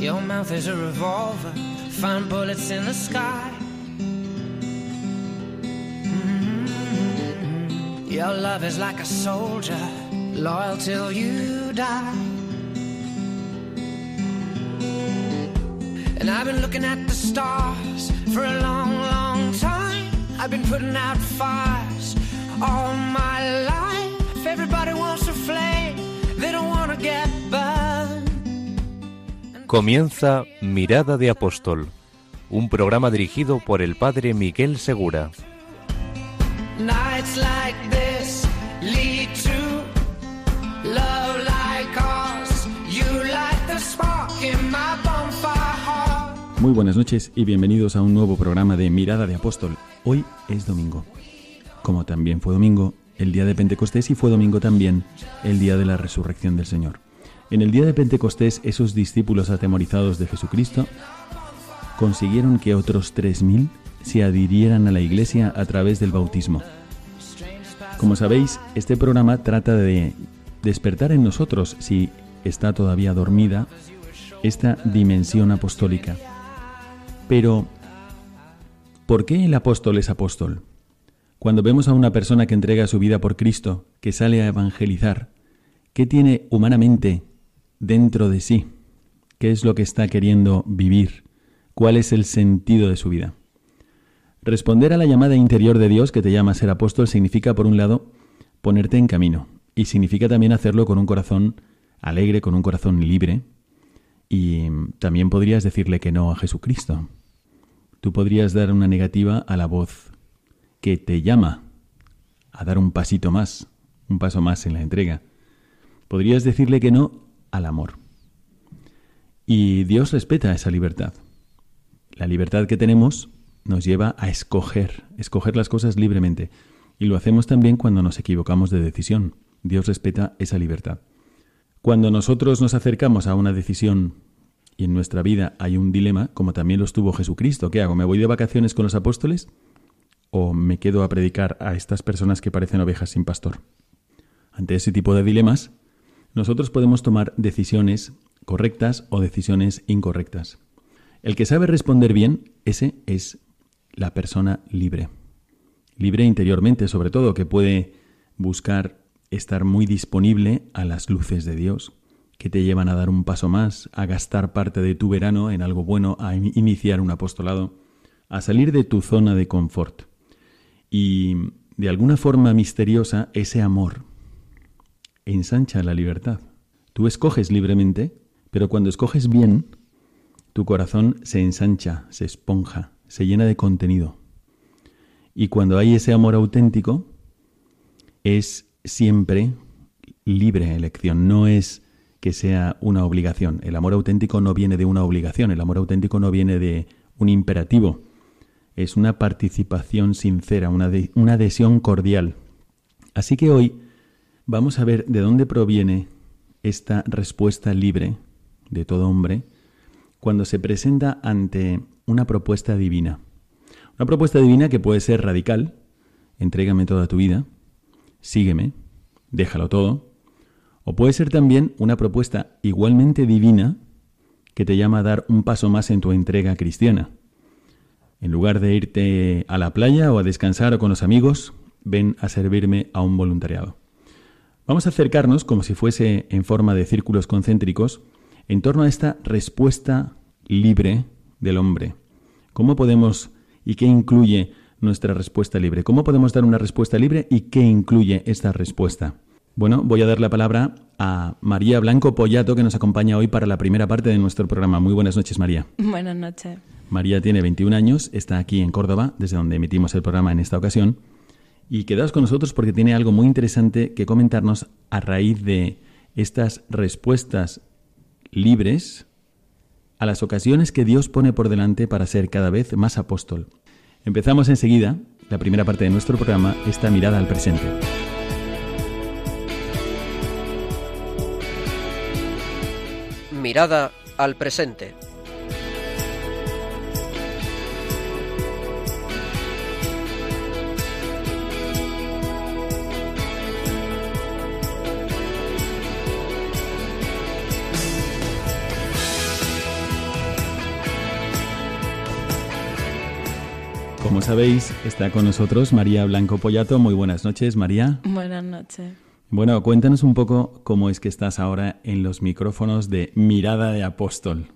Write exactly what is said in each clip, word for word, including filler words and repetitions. Your mouth is a revolver, find bullets in the sky. Mm-hmm. Your love is like a soldier, loyal till you die. And I've been looking at the stars for a long, long time. I've been putting out fires all my life. Everybody wants a flame, they don't want to get burned. Comienza Mirada de Apóstol, un programa dirigido por el Padre Miguel Segura. Nights like this lead to love like ours. You light the spark in my bonfire heart. Muy buenas noches y bienvenidos a un nuevo programa de Mirada de Apóstol. Hoy es domingo. Como también fue domingo el día de Pentecostés y fue domingo también el día de la resurrección del Señor. En el día de Pentecostés, esos discípulos atemorizados de Jesucristo consiguieron que otros tres mil se adhirieran a la Iglesia a través del bautismo. Como sabéis, este programa trata de despertar en nosotros, si está todavía dormida, esta dimensión apostólica. Pero, ¿por qué el apóstol es apóstol? Cuando vemos a una persona que entrega su vida por Cristo, que sale a evangelizar, ¿qué tiene humanamente dentro de sí? ¿Qué es lo que está queriendo vivir? ¿Cuál es el sentido de su vida? Responder a la llamada interior de Dios que te llama a ser apóstol significa, por un lado, ponerte en camino. Y significa también hacerlo con un corazón alegre, con un corazón libre. Y también podrías decirle que no a Jesucristo. Tú podrías dar una negativa a la voz que te llama a dar un pasito más, un paso más en la entrega. Podrías decirle que no al amor. Y Dios respeta esa libertad. La libertad que tenemos nos lleva a escoger, escoger las cosas libremente. Y lo hacemos también cuando nos equivocamos de decisión. Dios respeta esa libertad. Cuando nosotros nos acercamos a una decisión y en nuestra vida hay un dilema, como también los tuvo Jesucristo, ¿qué hago? ¿Me voy de vacaciones con los apóstoles? ¿O me quedo a predicar a estas personas que parecen ovejas sin pastor? Ante ese tipo de dilemas, nosotros podemos tomar decisiones correctas o decisiones incorrectas. El que sabe responder bien, ese es la persona libre. Libre interiormente, sobre todo, que puede buscar estar muy disponible a las luces de Dios, que te llevan a dar un paso más, a gastar parte de tu verano en algo bueno, a iniciar un apostolado, a salir de tu zona de confort. Y, de alguna forma misteriosa, ese amor ensancha la libertad. Tú escoges libremente, pero cuando escoges bien, tu corazón se ensancha, se esponja, se llena de contenido. Y cuando hay ese amor auténtico, es siempre libre elección, no es que sea una obligación. El amor auténtico no viene de una obligación, el amor auténtico no viene de un imperativo. Es una participación sincera, una, de, una adhesión cordial. Así que hoy vamos a ver de dónde proviene esta respuesta libre de todo hombre cuando se presenta ante una propuesta divina. Una propuesta divina que puede ser radical, entrégame toda tu vida, sígueme, déjalo todo, o puede ser también una propuesta igualmente divina que te llama a dar un paso más en tu entrega cristiana. En lugar de irte a la playa o a descansar o con los amigos, ven a servirme a un voluntariado. Vamos a acercarnos, como si fuese en forma de círculos concéntricos, en torno a esta respuesta libre del hombre. ¿Cómo podemos y qué incluye nuestra respuesta libre? ¿Cómo podemos dar una respuesta libre y qué incluye esta respuesta? Bueno, voy a dar la palabra a María Blanco Poyato, que nos acompaña hoy para la primera parte de nuestro programa. Muy buenas noches, María. Buenas noches. María tiene veintiún años, está aquí en Córdoba, desde donde emitimos el programa en esta ocasión. Y quedaos con nosotros porque tiene algo muy interesante que comentarnos a raíz de estas respuestas libres a las ocasiones que Dios pone por delante para ser cada vez más apóstol. Empezamos enseguida la primera parte de nuestro programa, esta mirada al presente. Mirada al presente. Como sabéis, está con nosotros María Blanco Poyato. Muy buenas noches, María. Buenas noches. Bueno, cuéntanos un poco cómo es que estás ahora en los micrófonos de Mirada de Apóstol.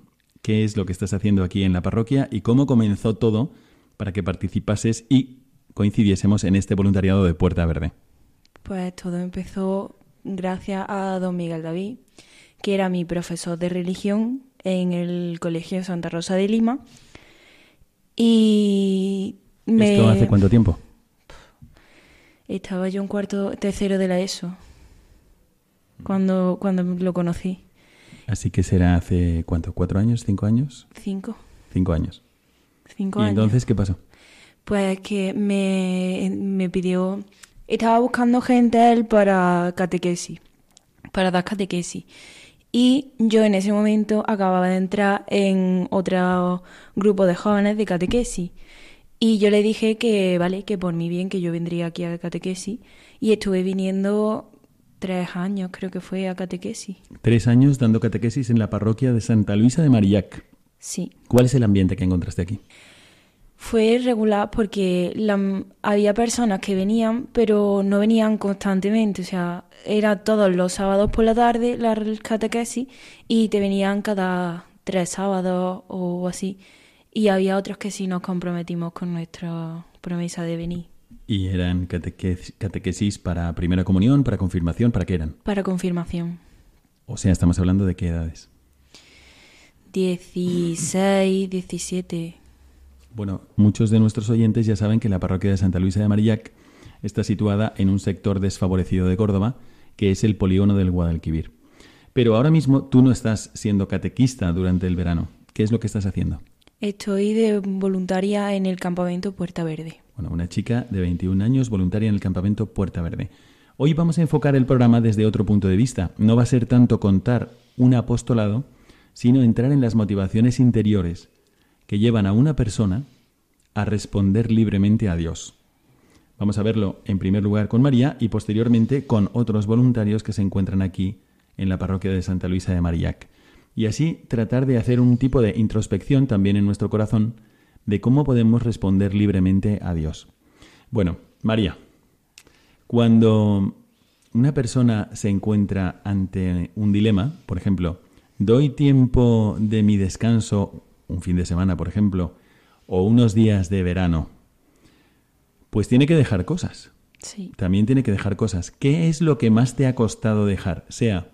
¿Qué es lo que estás haciendo aquí en la parroquia y cómo comenzó todo para que participases y coincidiésemos en este voluntariado de Puerta Verde? Pues todo empezó gracias a don Miguel David, que era mi profesor de religión en el Colegio Santa Rosa de Lima. Y me... ¿Esto hace cuánto tiempo? Estaba yo en cuarto, tercero de la ESO, cuando, cuando lo conocí. Así que será hace, ¿cuánto? ¿Cuatro años? ¿Cinco años? Cinco. Cinco años. Cinco años. ¿Y entonces qué pasó? Pues que me, me pidió... Estaba buscando gente él para catequesis, para dar catequesis. Y yo en ese momento acababa de entrar en otro grupo de jóvenes de catequesis. Y yo le dije que, vale, que por mi bien, que yo vendría aquí a catequesis. Y estuve viniendo tres años, creo que fue, a catequesis. Tres años dando catequesis en la parroquia de Santa Luisa de Marillac. Sí. ¿Cuál es el ambiente que encontraste aquí? Fue regular porque la, había personas que venían, pero no venían constantemente. O sea, era todos los sábados por la tarde la catequesis y te venían cada tres sábados o así. Y había otros que sí nos comprometimos con nuestra promesa de venir. ¿Y eran catequesis, catequesis para primera comunión, para confirmación? ¿Para qué eran? Para confirmación. O sea, estamos hablando de qué edades. dieciséis, diecisiete... Bueno, muchos de nuestros oyentes ya saben que la parroquia de Santa Luisa de Marillac está situada en un sector desfavorecido de Córdoba, que es el polígono del Guadalquivir. Pero ahora mismo tú no estás siendo catequista durante el verano. ¿Qué es lo que estás haciendo? Estoy de voluntaria en el campamento Puerta Verde. Bueno, una chica de veintiún años voluntaria en el campamento Puerta Verde. Hoy vamos a enfocar el programa desde otro punto de vista. No va a ser tanto contar un apostolado, sino entrar en las motivaciones interiores que llevan a una persona a responder libremente a Dios. Vamos a verlo en primer lugar con María y posteriormente con otros voluntarios que se encuentran aquí en la parroquia de Santa Luisa de Marillac. Y así tratar de hacer un tipo de introspección también en nuestro corazón de cómo podemos responder libremente a Dios. Bueno, María, cuando una persona se encuentra ante un dilema, por ejemplo, ¿doy tiempo de mi descanso un fin de semana, por ejemplo, o unos días de verano, pues tiene que dejar cosas? Sí. También tiene que dejar cosas. ¿Qué es lo que más te ha costado dejar? Sea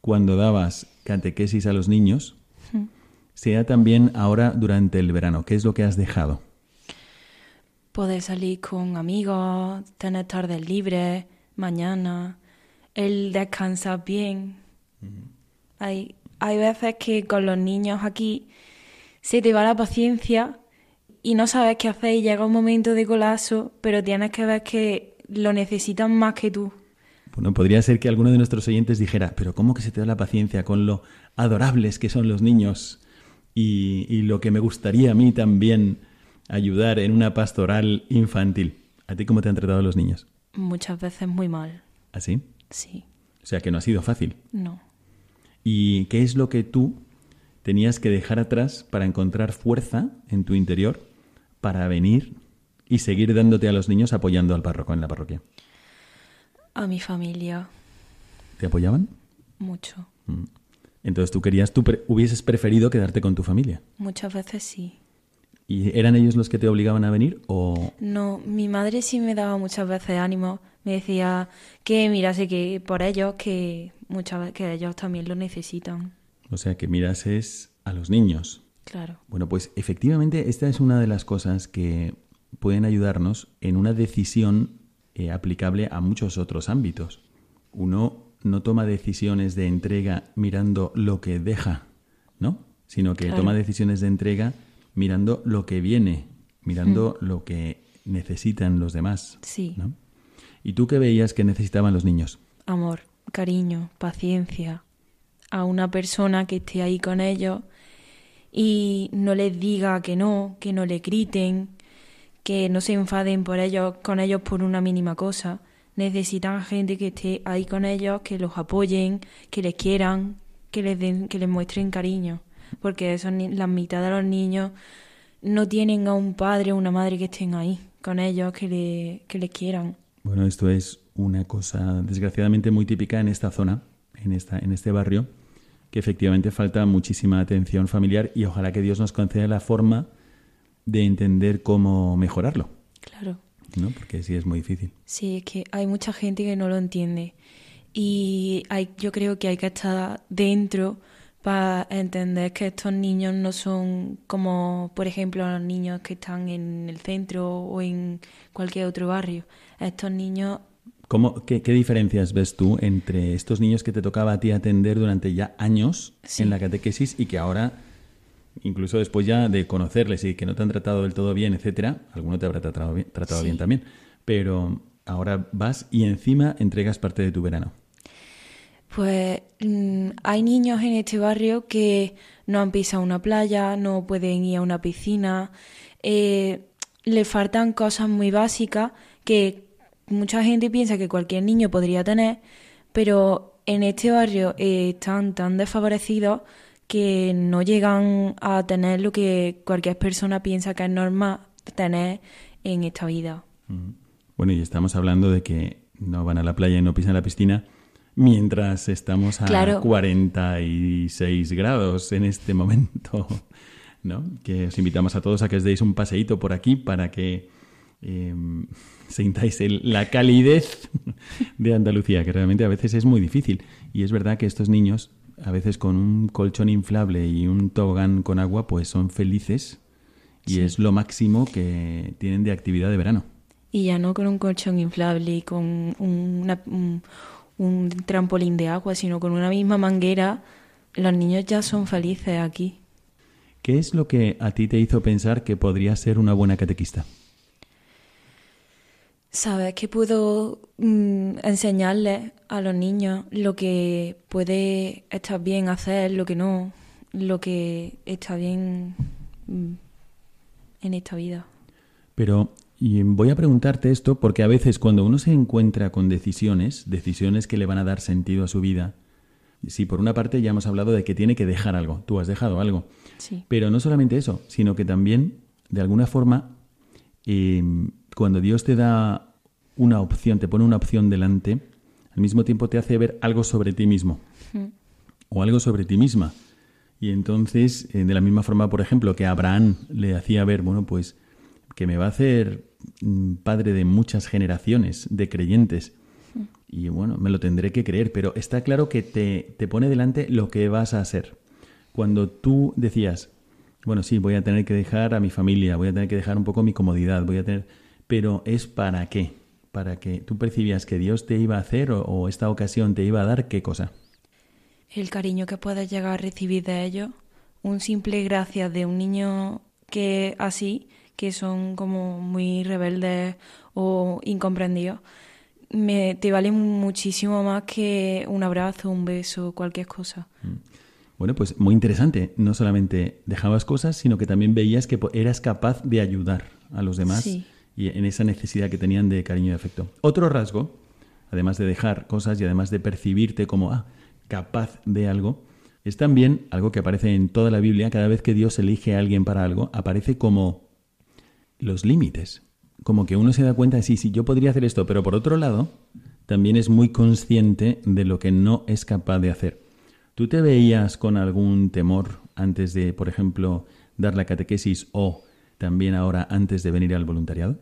cuando dabas catequesis a los niños, uh-huh, sea también ahora durante el verano. ¿Qué es lo que has dejado? Poder salir con amigos, tener tardes libres, mañana, el descansar bien. Uh-huh. Hay, hay veces que con los niños aquí se te va la paciencia y no sabes qué hacer y llega un momento de colapso, pero tienes que ver que lo necesitan más que tú. Bueno, podría ser que alguno de nuestros oyentes dijera, pero ¿cómo que se te da la paciencia con lo adorables que son los niños y, y lo que me gustaría a mí también ayudar en una pastoral infantil? ¿A ti cómo te han tratado los niños? Muchas veces muy mal. ¿Ah, sí? Sí. O sea, que no ha sido fácil. No. ¿Y qué es lo que tú tenías que dejar atrás para encontrar fuerza en tu interior para venir y seguir dándote a los niños, apoyando al párroco en la parroquia? A mi familia. ¿Te apoyaban? Mucho. Entonces tú querías, tú pre- hubieses preferido quedarte con tu familia. Muchas veces sí. ¿Y eran ellos los que te obligaban a venir o...? No, mi madre sí me daba muchas veces ánimo. Me decía que mirase que por ellos, que muchas veces que ellos también lo necesitan. O sea, que miras es a los niños. Claro. Bueno, pues efectivamente esta es una de las cosas que pueden ayudarnos en una decisión eh, aplicable a muchos otros ámbitos. Uno no toma decisiones de entrega mirando lo que deja, ¿no? Sino que, claro, toma decisiones de entrega mirando lo que viene, mirando mm. lo que necesitan los demás. Sí. ¿No? ¿Y tú qué veías que necesitaban los niños? Amor, cariño, paciencia, a una persona que esté ahí con ellos y no les diga que no, que no le griten, que no se enfaden por ellos, con ellos por una mínima cosa. Necesitan gente que esté ahí con ellos, que los apoyen, que les quieran, que les den, que les muestren cariño, porque eso, la mitad de los niños no tienen a un padre o una madre que estén ahí con ellos, que, le, que les quieran. Bueno, esto es una cosa desgraciadamente muy típica en esta zona, en, esta, en este barrio, que efectivamente falta muchísima atención familiar, y ojalá que Dios nos conceda la forma de entender cómo mejorarlo. Claro. ¿No? Porque sí es muy difícil. Sí, es que hay mucha gente que no lo entiende. Y hay, yo creo que hay que estar dentro para entender que estos niños no son como, por ejemplo, los niños que están en el centro o en cualquier otro barrio. Estos niños... ¿Cómo, qué, ¿Qué diferencias ves tú entre estos niños que te tocaba a ti atender durante ya años sí. en la catequesis y que ahora, incluso después ya de conocerles y que no te han tratado del todo bien, etcétera, alguno te habrá tratado bien, tratado sí. bien también, pero ahora vas y encima entregas parte de tu verano? Pues hay niños en este barrio que no han pisado una playa, no pueden ir a una piscina, eh, les faltan cosas muy básicas que... mucha gente piensa que cualquier niño podría tener, pero en este barrio eh, están tan desfavorecidos que no llegan a tener lo que cualquier persona piensa que es normal tener en esta vida. Bueno, y estamos hablando de que no van a la playa y no pisan la piscina mientras estamos a claro. cuarenta y seis grados en este momento, ¿no? Que os invitamos a todos a que os deis un paseíto por aquí para que... Eh, sentáis el, la calidez de Andalucía, que realmente a veces es muy difícil. Y es verdad que estos niños, a veces con un colchón inflable y un tobogán con agua, pues son felices y sí. es lo máximo que tienen de actividad de verano. Y ya no con un colchón inflable y con una, un, un trampolín de agua, sino con una misma manguera, los niños ya son felices aquí. ¿Qué es lo que a ti te hizo pensar que podrías ser una buena catequista? Sabes que puedo mm, enseñarles a los niños lo que puede estar bien hacer, lo que no, lo que está bien mm, en esta vida. Pero y voy a preguntarte esto porque a veces cuando uno se encuentra con decisiones, decisiones que le van a dar sentido a su vida, si por una parte ya hemos hablado de que tiene que dejar algo, tú has dejado algo, sí. pero no solamente eso, sino que también, de alguna forma... Eh, Cuando Dios te da una opción, te pone una opción delante, al mismo tiempo te hace ver algo sobre ti mismo uh-huh. o algo sobre ti misma. Y entonces, eh, de la misma forma, por ejemplo, que Abraham le hacía ver, bueno, pues que me va a hacer padre de muchas generaciones de creyentes uh-huh. y bueno, me lo tendré que creer, pero está claro que te, te pone delante lo que vas a hacer. Cuando tú decías, bueno, sí, voy a tener que dejar a mi familia, voy a tener que dejar un poco mi comodidad, voy a tener... Pero ¿es para qué? ¿Para qué? ¿Tú percibías que Dios te iba a hacer o, o esta ocasión te iba a dar qué cosa? El cariño que puedas llegar a recibir de ellos. Un simple gracias de un niño que así, que son como muy rebeldes o incomprendidos, me, te vale muchísimo más que un abrazo, un beso, cualquier cosa. Bueno, pues muy interesante. No solamente dejabas cosas, sino que también veías que eras capaz de ayudar a los demás. Sí. Y en esa necesidad que tenían de cariño y afecto. Otro rasgo, además de dejar cosas y además de percibirte como ah, capaz de algo, es también algo que aparece en toda la Biblia. Cada vez que Dios elige a alguien para algo, aparece como los límites. Como que uno se da cuenta, sí, sí, yo podría hacer esto, pero por otro lado, también es muy consciente de lo que no es capaz de hacer. ¿Tú te veías con algún temor antes de, por ejemplo, dar la catequesis o... también ahora antes de venir al voluntariado?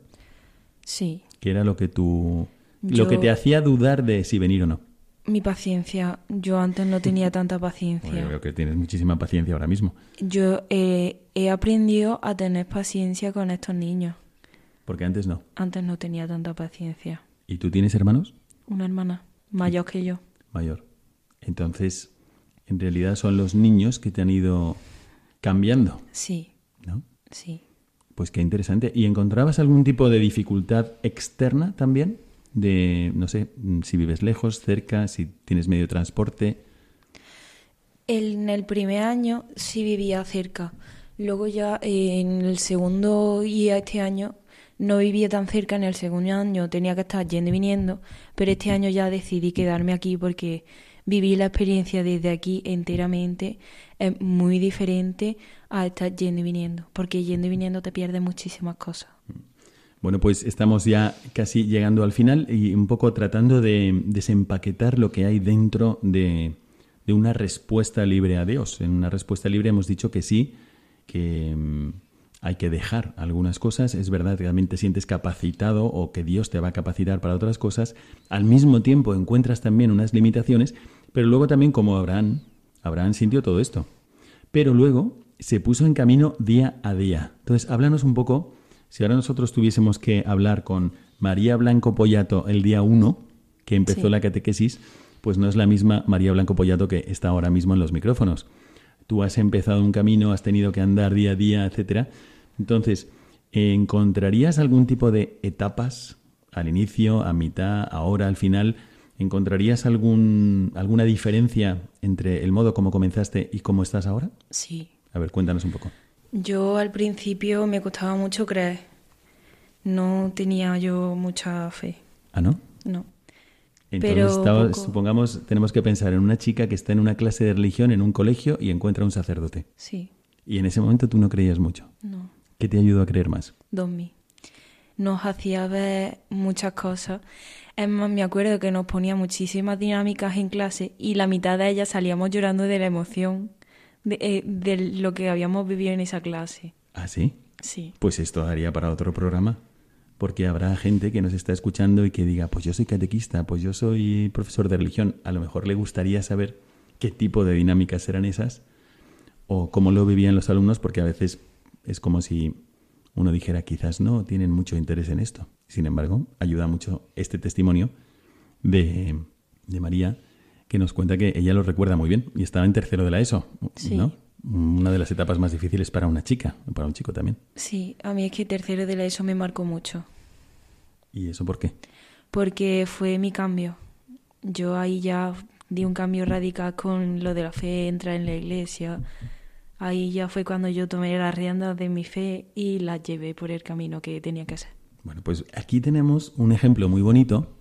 Sí. ¿Qué era lo que tú, yo, lo que te hacía dudar de si venir o no? Mi paciencia. Yo antes no tenía tanta paciencia. Bueno, creo que tienes muchísima paciencia ahora mismo. Yo eh, he aprendido a tener paciencia con estos niños. Porque antes no. Antes no tenía tanta paciencia. ¿Y tú tienes hermanos? Una hermana, mayor sí. que yo. Mayor. Entonces, en realidad son los niños que te han ido cambiando. Sí. ¿No? Sí. Pues qué interesante. ¿Y encontrabas algún tipo de dificultad externa también? De, no sé, si vives lejos, cerca, si tienes medio de transporte. En el primer año sí vivía cerca. Luego ya en el segundo y este año no vivía tan cerca. En el segundo año tenía que estar yendo y viniendo. Pero este año ya decidí quedarme aquí porque Vivir la experiencia desde aquí enteramente es muy diferente a estar yendo y viniendo, porque yendo y viniendo te pierdes muchísimas cosas. Bueno, pues estamos ya casi llegando al final y un poco tratando de desempaquetar lo que hay dentro de, de una respuesta libre a Dios. En una respuesta libre hemos dicho que sí, que hay que dejar algunas cosas. Es verdad que también te sientes capacitado o que Dios te va a capacitar para otras cosas. Al mismo tiempo encuentras también unas limitaciones, pero luego también como Abraham, Abraham sintió todo esto. Pero luego se puso en camino día a día. Entonces, háblanos un poco. Si ahora nosotros tuviésemos que hablar con María Blanco Poyato el día uno, que empezó sí. la catequesis, pues no es la misma María Blanco Poyato que está ahora mismo en los micrófonos. Tú has empezado un camino, has tenido que andar día a día, etcétera. Entonces, ¿encontrarías algún tipo de etapas al inicio, a mitad, ahora, al final? ¿Encontrarías algún, alguna diferencia entre el modo como comenzaste y cómo estás ahora? Sí. A ver, cuéntanos un poco. Yo al principio me costaba mucho creer. No tenía yo mucha fe. ¿Ah, no? No. Entonces, estaba, poco... supongamos, tenemos que pensar en una chica que está en una clase de religión, en un colegio, y encuentra un sacerdote. Sí. Y en ese momento tú no creías mucho. No. ¿Qué te ayudó a creer más? Don Mí. Nos hacía ver muchas cosas. Es más, me acuerdo que nos ponía muchísimas dinámicas en clase y la mitad de ellas salíamos llorando de la emoción. De, de lo que habíamos vivido en esa clase. ¿Ah, sí? Sí. Pues esto daría para otro programa, porque habrá gente que nos está escuchando y que diga, pues yo soy catequista, pues yo soy profesor de religión. A lo mejor le gustaría saber qué tipo de dinámicas eran esas o cómo lo vivían los alumnos, porque a veces es como si uno dijera, quizás no tienen mucho interés en esto. Sin embargo, ayuda mucho este testimonio de, de María, que nos cuenta que ella lo recuerda muy bien y estaba en tercero de la ESO, sí. ¿no? Una de las etapas más difíciles para una chica, para un chico también. Sí, a mí es que tercero de la ESO me marcó mucho. ¿Y eso por qué? Porque fue mi cambio. Yo ahí ya di un cambio radical con lo de la fe, entrar en la iglesia. Ahí ya fue cuando yo tomé las riendas de mi fe y las llevé por el camino que tenía que hacer. Bueno, pues aquí tenemos un ejemplo muy bonito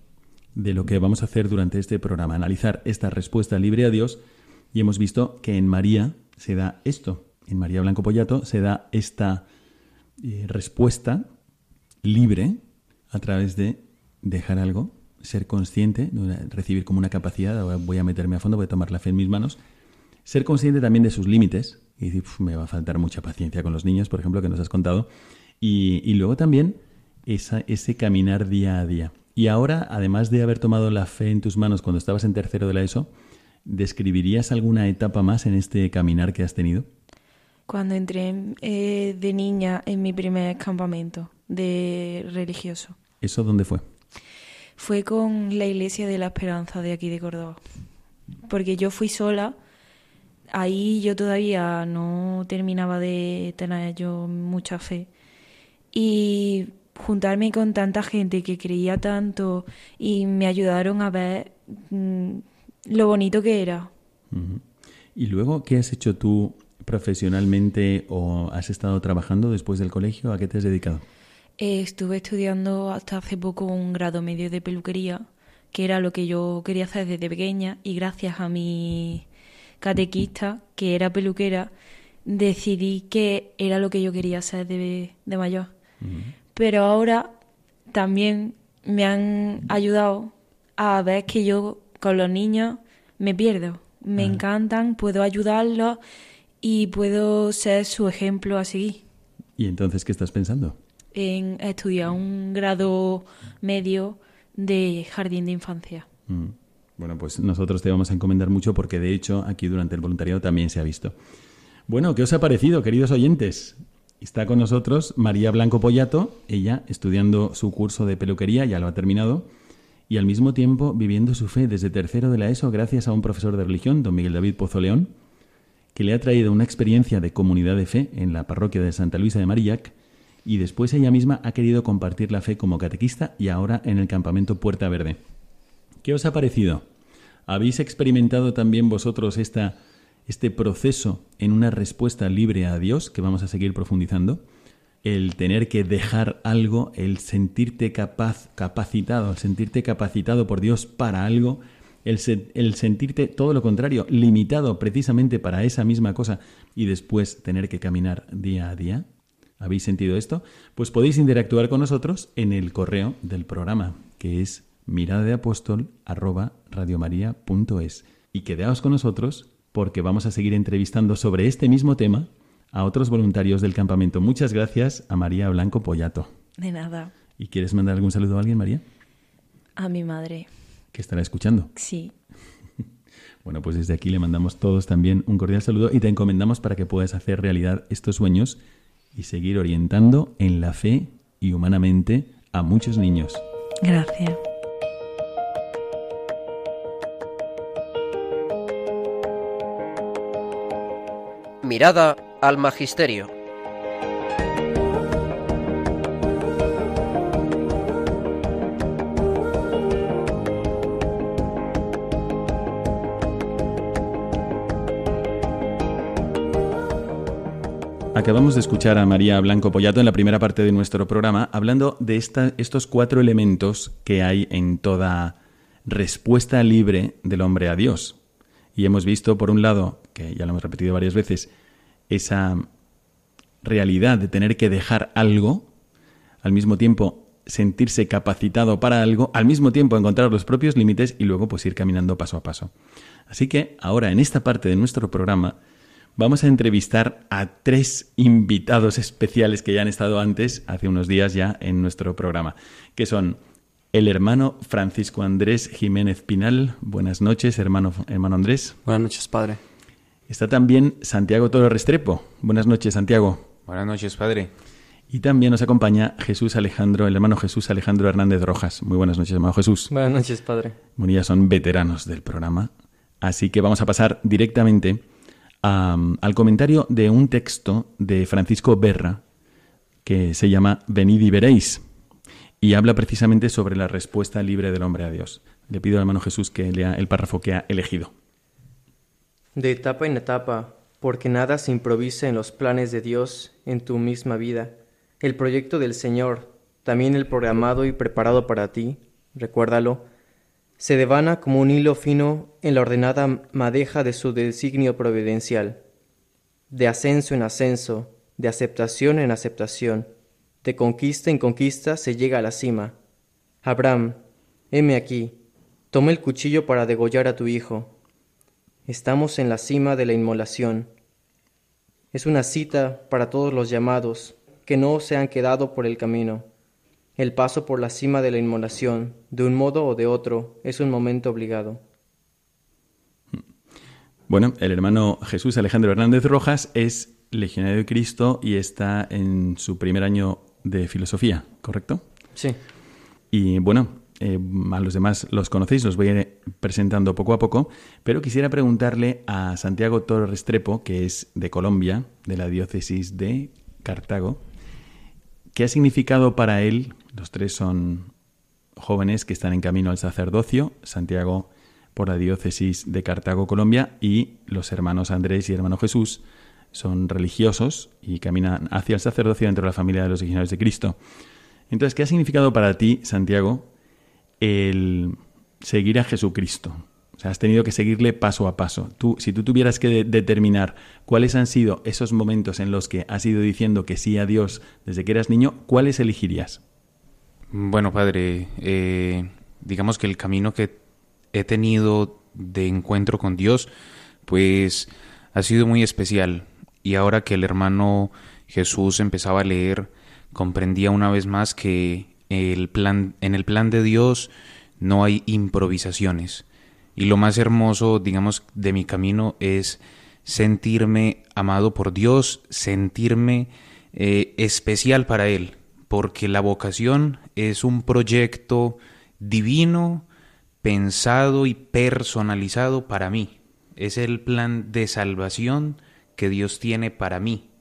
de lo que vamos a hacer durante este programa, analizar esta respuesta libre a Dios, y hemos visto que en María se da esto, en María Blanco Poyato se da esta eh, respuesta libre a través de dejar algo, ser consciente, recibir como una capacidad, ahora voy a meterme a fondo, voy a tomar la fe en mis manos, ser consciente también de sus límites, y decir, me va a faltar mucha paciencia con los niños, por ejemplo, que nos has contado, y, y luego también esa, ese caminar día a día. Y ahora, además de haber tomado la fe en tus manos cuando estabas en tercero de la ESO, ¿describirías alguna etapa más en este caminar que has tenido? Cuando entré eh, de niña en mi primer campamento de religioso. ¿Eso dónde fue? Fue con la Iglesia de la Esperanza de aquí de Córdoba. Porque yo fui sola. Ahí yo todavía no terminaba de tener yo mucha fe. Y juntarme con tanta gente que creía tanto y me ayudaron a ver mmm, lo bonito que era. Uh-huh. ¿Y luego qué has hecho tú profesionalmente o has estado trabajando después del colegio? ¿A qué te has dedicado? Eh, estuve estudiando hasta hace poco un grado medio de peluquería, que era lo que yo quería hacer desde pequeña, y gracias a mi catequista, que era peluquera, decidí que era lo que yo quería hacer de, de mayor. Uh-huh. Pero ahora también me han ayudado a ver que yo con los niños me pierdo. Me Ajá. encantan, puedo ayudarlos y puedo ser su ejemplo a seguir. ¿Y entonces qué estás pensando? En estudiar un grado medio de jardín de infancia. Mm. Bueno, pues nosotros te vamos a encomendar mucho porque, de hecho, aquí durante el voluntariado también se ha visto. Bueno, ¿qué os ha parecido, queridos oyentes? Está con nosotros María Blanco Poyato, ella estudiando su curso de peluquería, ya lo ha terminado, y al mismo tiempo viviendo su fe desde tercero de la ESO gracias a un profesor de religión, don Miguel David Pozo León, que le ha traído una experiencia de comunidad de fe en la parroquia de Santa Luisa de Marillac, y después ella misma ha querido compartir la fe como catequista y ahora en el campamento Puerta Verde. ¿Qué os ha parecido? ¿Habéis experimentado también vosotros esta este proceso en una respuesta libre a Dios, que vamos a seguir profundizando, el tener que dejar algo, el sentirte capaz, capacitado, el sentirte capacitado por Dios para algo, el, se, el sentirte todo lo contrario, limitado precisamente para esa misma cosa y después tener que caminar día a día? ¿Habéis sentido esto? Pues podéis interactuar con nosotros en el correo del programa, que es mirada de apóstol arroba radiomaria punto es. Y quedaos con nosotros porque vamos a seguir entrevistando sobre este mismo tema a otros voluntarios del campamento. Muchas gracias a María Blanco Poyato. De nada. ¿Y quieres mandar algún saludo a alguien, María? A mi madre. ¿Que estará escuchando? Sí. Bueno, pues desde aquí le mandamos todos también un cordial saludo y te encomendamos para que puedas hacer realidad estos sueños y seguir orientando en la fe y humanamente a muchos niños. Gracias. Mirada al Magisterio. Acabamos de escuchar a María Blanco Poyato en la primera parte de nuestro programa hablando de esta, estos cuatro elementos que hay en toda respuesta libre del hombre a Dios. Y hemos visto, por un lado, que ya lo hemos repetido varias veces, esa realidad de tener que dejar algo, al mismo tiempo sentirse capacitado para algo, al mismo tiempo encontrar los propios límites y luego pues ir caminando paso a paso. Así que ahora, en esta parte de nuestro programa, vamos a entrevistar a tres invitados especiales que ya han estado antes, hace unos días ya, en nuestro programa, que son el hermano Francisco Andrés Jiménez Pinal. Buenas noches, hermano, hermano Andrés. Buenas noches, padre. Está también Santiago Toro Restrepo. Buenas noches, Santiago. Buenas noches, padre. Y también nos acompaña Jesús Alejandro, el hermano Jesús Alejandro Hernández Rojas. Muy buenas noches, hermano Jesús. Buenas noches, padre. Bueno, ya son veteranos del programa, así que vamos a pasar directamente a, al comentario de un texto de Francisco Berra que se llama Venid y veréis, y habla precisamente sobre la respuesta libre del hombre a Dios. Le pido al hermano Jesús que lea el párrafo que ha elegido. De etapa en etapa, porque nada se improvisa en los planes de Dios en tu misma vida. El proyecto del Señor, también el programado y preparado para ti, recuérdalo, se devana como un hilo fino en la ordenada madeja de su designio providencial. De ascenso en ascenso, de aceptación en aceptación, de conquista en conquista se llega a la cima. Abraham, heme aquí, toma el cuchillo para degollar a tu hijo. Estamos en la cima de la inmolación. Es una cita para todos los llamados que no se han quedado por el camino. El paso por la cima de la inmolación, de un modo o de otro, es un momento obligado. Bueno, el hermano Jesús Alejandro Hernández Rojas es legionario de Cristo y está en su primer año de filosofía, ¿correcto? Sí. Y bueno, Eh, a los demás los conocéis, los voy a ir presentando poco a poco, pero quisiera preguntarle a Santiago Toro Restrepo, que es de Colombia, de la diócesis de Cartago, ¿qué ha significado para él? Los tres son jóvenes que están en camino al sacerdocio, Santiago por la diócesis de Cartago, Colombia, y los hermanos Andrés y hermano Jesús son religiosos y caminan hacia el sacerdocio dentro de la familia de los Legionarios de Cristo. Entonces, ¿qué ha significado para ti, Santiago, el seguir a Jesucristo? O sea, has tenido que seguirle paso a paso. Tú, si tú tuvieras que de- determinar cuáles han sido esos momentos en los que has ido diciendo que sí a Dios desde que eras niño, ¿cuáles elegirías? Bueno, padre, eh, digamos que el camino que he tenido de encuentro con Dios, pues ha sido muy especial. Y ahora que el hermano Jesús empezaba a leer, comprendía una vez más que El plan, en el plan de Dios no hay improvisaciones. Y lo más hermoso, digamos, de mi camino es sentirme amado por Dios, sentirme eh, especial para Él, porque la vocación es un proyecto divino, pensado y personalizado para mí. Es el plan de salvación que Dios tiene para mí,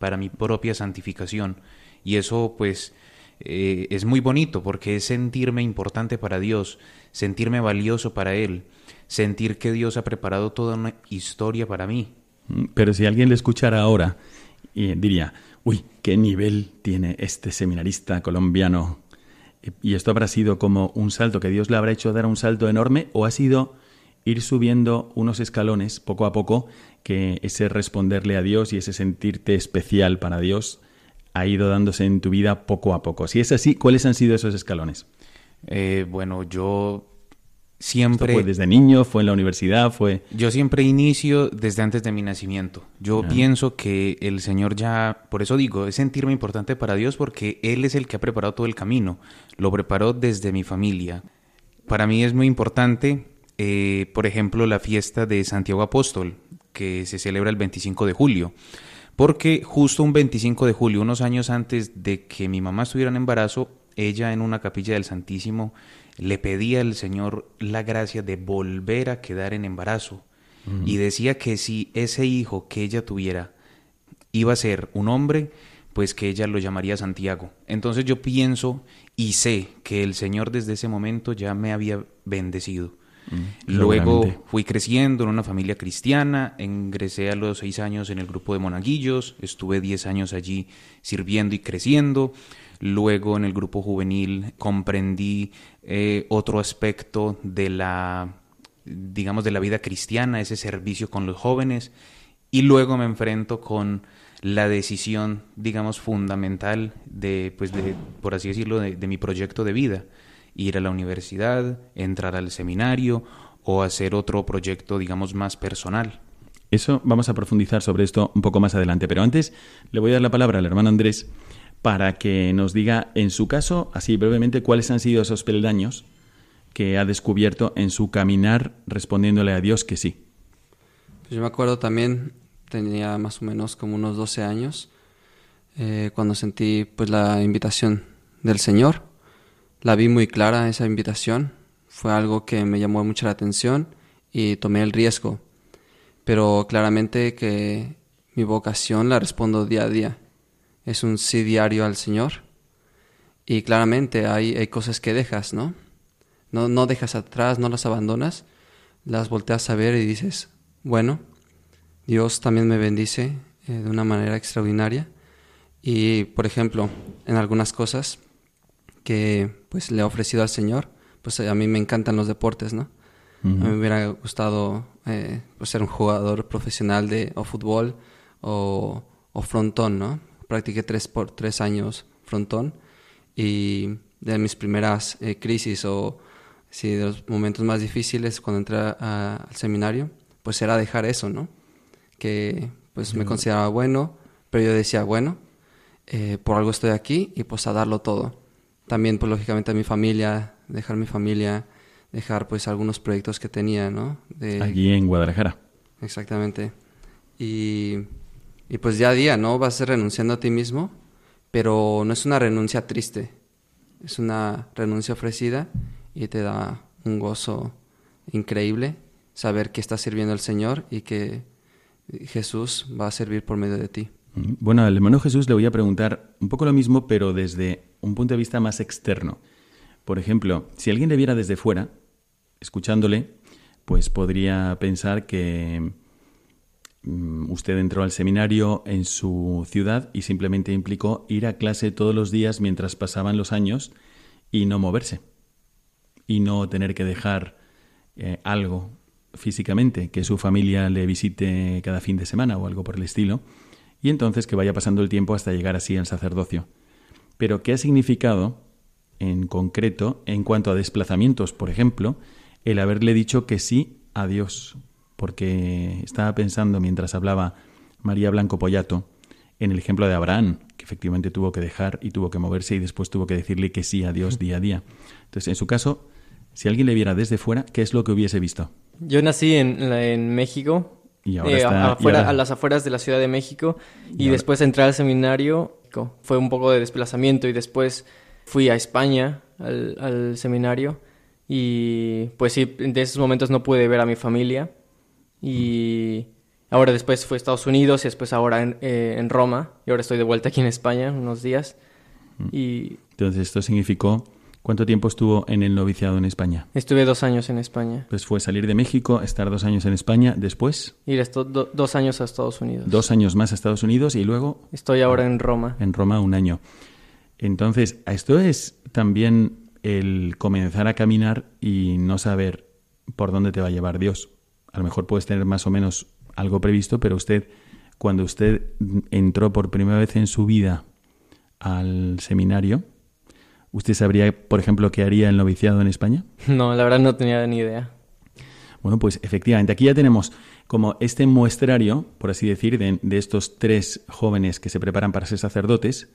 para mi propia santificación. Y eso, pues, Eh, es muy bonito porque es sentirme importante para Dios, sentirme valioso para Él, sentir que Dios ha preparado toda una historia para mí. Pero si alguien le escuchara ahora, eh, diría, uy, qué nivel tiene este seminarista colombiano. ¿Y esto habrá sido como un salto que Dios le habrá hecho dar un salto enorme o ha sido ir subiendo unos escalones poco a poco, que ese responderle a Dios y ese sentirte especial para Dios ha ido dándose en tu vida poco a poco. Si es así, ¿cuáles han sido esos escalones? Eh, bueno, yo siempre... ¿Esto fue desde niño? ¿Fue en la universidad? fue Yo siempre inicio desde antes de mi nacimiento. Yo ah. pienso que el Señor ya... Por eso digo, es sentirme importante para Dios porque Él es el que ha preparado todo el camino. Lo preparó desde mi familia. Para mí es muy importante... Eh, por ejemplo, la fiesta de Santiago Apóstol, que se celebra el veinticinco de julio, porque justo un veinticinco de julio, unos años antes de que mi mamá estuviera en embarazo, ella en una capilla del Santísimo le pedía al Señor la gracia de volver a quedar en embarazo. Uh-huh. Y decía que si ese hijo que ella tuviera iba a ser un hombre, pues que ella lo llamaría Santiago. Entonces yo pienso y sé que el Señor desde ese momento ya me había bendecido. Luego fui creciendo en una familia cristiana, ingresé a los seis años en el grupo de monaguillos, estuve diez años allí sirviendo y creciendo. Luego en el grupo juvenil comprendí eh, otro aspecto de la, digamos, de la vida cristiana, ese servicio con los jóvenes. Y luego me enfrento con la decisión, digamos, fundamental de, pues, de, por así decirlo, de, de mi proyecto de vida. Ir a la universidad, entrar al seminario o hacer otro proyecto, digamos, más personal. Eso vamos a profundizar sobre esto un poco más adelante, pero antes le voy a dar la palabra al hermano Andrés para que nos diga, en su caso, así brevemente, cuáles han sido esos peldaños que ha descubierto en su caminar respondiéndole a Dios que sí. Pues yo me acuerdo también, tenía más o menos como unos doce años, eh, cuando sentí pues la invitación del Señor. La vi muy clara esa invitación, fue algo que me llamó mucho la atención y tomé el riesgo, pero claramente que mi vocación la respondo día a día, es un sí diario al Señor y claramente hay, hay cosas que dejas, ¿no? ¿no? No dejas atrás, no las abandonas, las volteas a ver y dices, bueno, Dios también me bendice eh, de una manera extraordinaria y, por ejemplo, en algunas cosas... que pues le he ofrecido al Señor, pues a mí me encantan los deportes, ¿no? Uh-huh. A mí me hubiera gustado eh, pues, ser un jugador profesional de o fútbol o, o frontón, ¿no? Practiqué tres, por, tres años frontón y de mis primeras eh, crisis o sí, de los momentos más difíciles cuando entré a, a, al seminario, pues era dejar eso, ¿no? Que pues uh-huh. me consideraba bueno, pero yo decía, bueno, eh, por algo estoy aquí y pues a darlo todo. También, pues, lógicamente, a mi familia, dejar mi familia, dejar, pues, algunos proyectos que tenía, ¿no? De... Allí en Guadalajara. Exactamente. Y, y, pues, día a día, ¿no? Vas renunciando a ti mismo, pero no es una renuncia triste. Es una renuncia ofrecida y te da un gozo increíble saber que estás sirviendo al Señor y que Jesús va a servir por medio de ti. Bueno, al hermano Jesús le voy a preguntar un poco lo mismo, pero desde un punto de vista más externo. Por ejemplo, si alguien le viera desde fuera, escuchándole, pues podría pensar que um, usted entró al seminario en su ciudad y simplemente implicó ir a clase todos los días mientras pasaban los años y no moverse y no tener que dejar eh, algo físicamente, que su familia le visite cada fin de semana o algo por el estilo, y entonces que vaya pasando el tiempo hasta llegar así al sacerdocio. Pero ¿qué ha significado en concreto en cuanto a desplazamientos, por ejemplo, el haberle dicho que sí a Dios? Porque estaba pensando mientras hablaba María Blanco Poyato en el ejemplo de Abraham, que efectivamente tuvo que dejar y tuvo que moverse y después tuvo que decirle que sí a Dios día a día. Entonces, en su caso, si alguien le viera desde fuera, ¿qué es lo que hubiese visto? Yo nací en, en México, y ahora eh, está, afuera, y ahora... a las afueras de la Ciudad de México y, y ahora... después entré al seminario... Fue un poco de desplazamiento y después fui a España al, al seminario y pues sí, de esos momentos no pude ver a mi familia y ahora después fui a Estados Unidos y después ahora en, eh, en Roma y ahora estoy de vuelta aquí en España unos días. Y entonces esto significó, ¿cuánto tiempo estuvo en el noviciado en España? Estuve dos años en España. Pues fue salir de México, estar dos años en España, después... Ir esto, do, dos años a Estados Unidos. Dos años más a Estados Unidos y luego... Estoy ahora en Roma. En Roma un año. Entonces, esto es también el comenzar a caminar y no saber por dónde te va a llevar Dios. A lo mejor puedes tener más o menos algo previsto, pero usted, cuando usted entró por primera vez en su vida al seminario, ¿usted sabría, por ejemplo, qué haría el noviciado en España? No, la verdad no tenía ni idea. Bueno, pues efectivamente, aquí ya tenemos como este muestrario, por así decir, de, de estos tres jóvenes que se preparan para ser sacerdotes,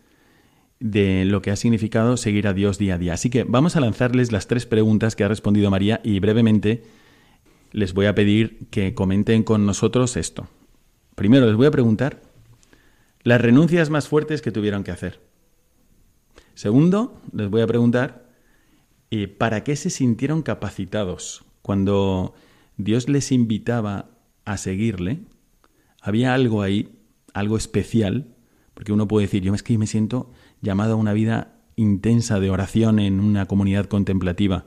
de lo que ha significado seguir a Dios día a día. Así que vamos a lanzarles las tres preguntas que ha respondido María y brevemente les voy a pedir que comenten con nosotros esto. Primero les voy a preguntar las renuncias más fuertes que tuvieron que hacer. Segundo, les voy a preguntar eh, ¿para qué se sintieron capacitados? Cuando Dios les invitaba a seguirle, había algo ahí, algo especial, porque uno puede decir, yo es que me siento llamado a una vida intensa de oración en una comunidad contemplativa.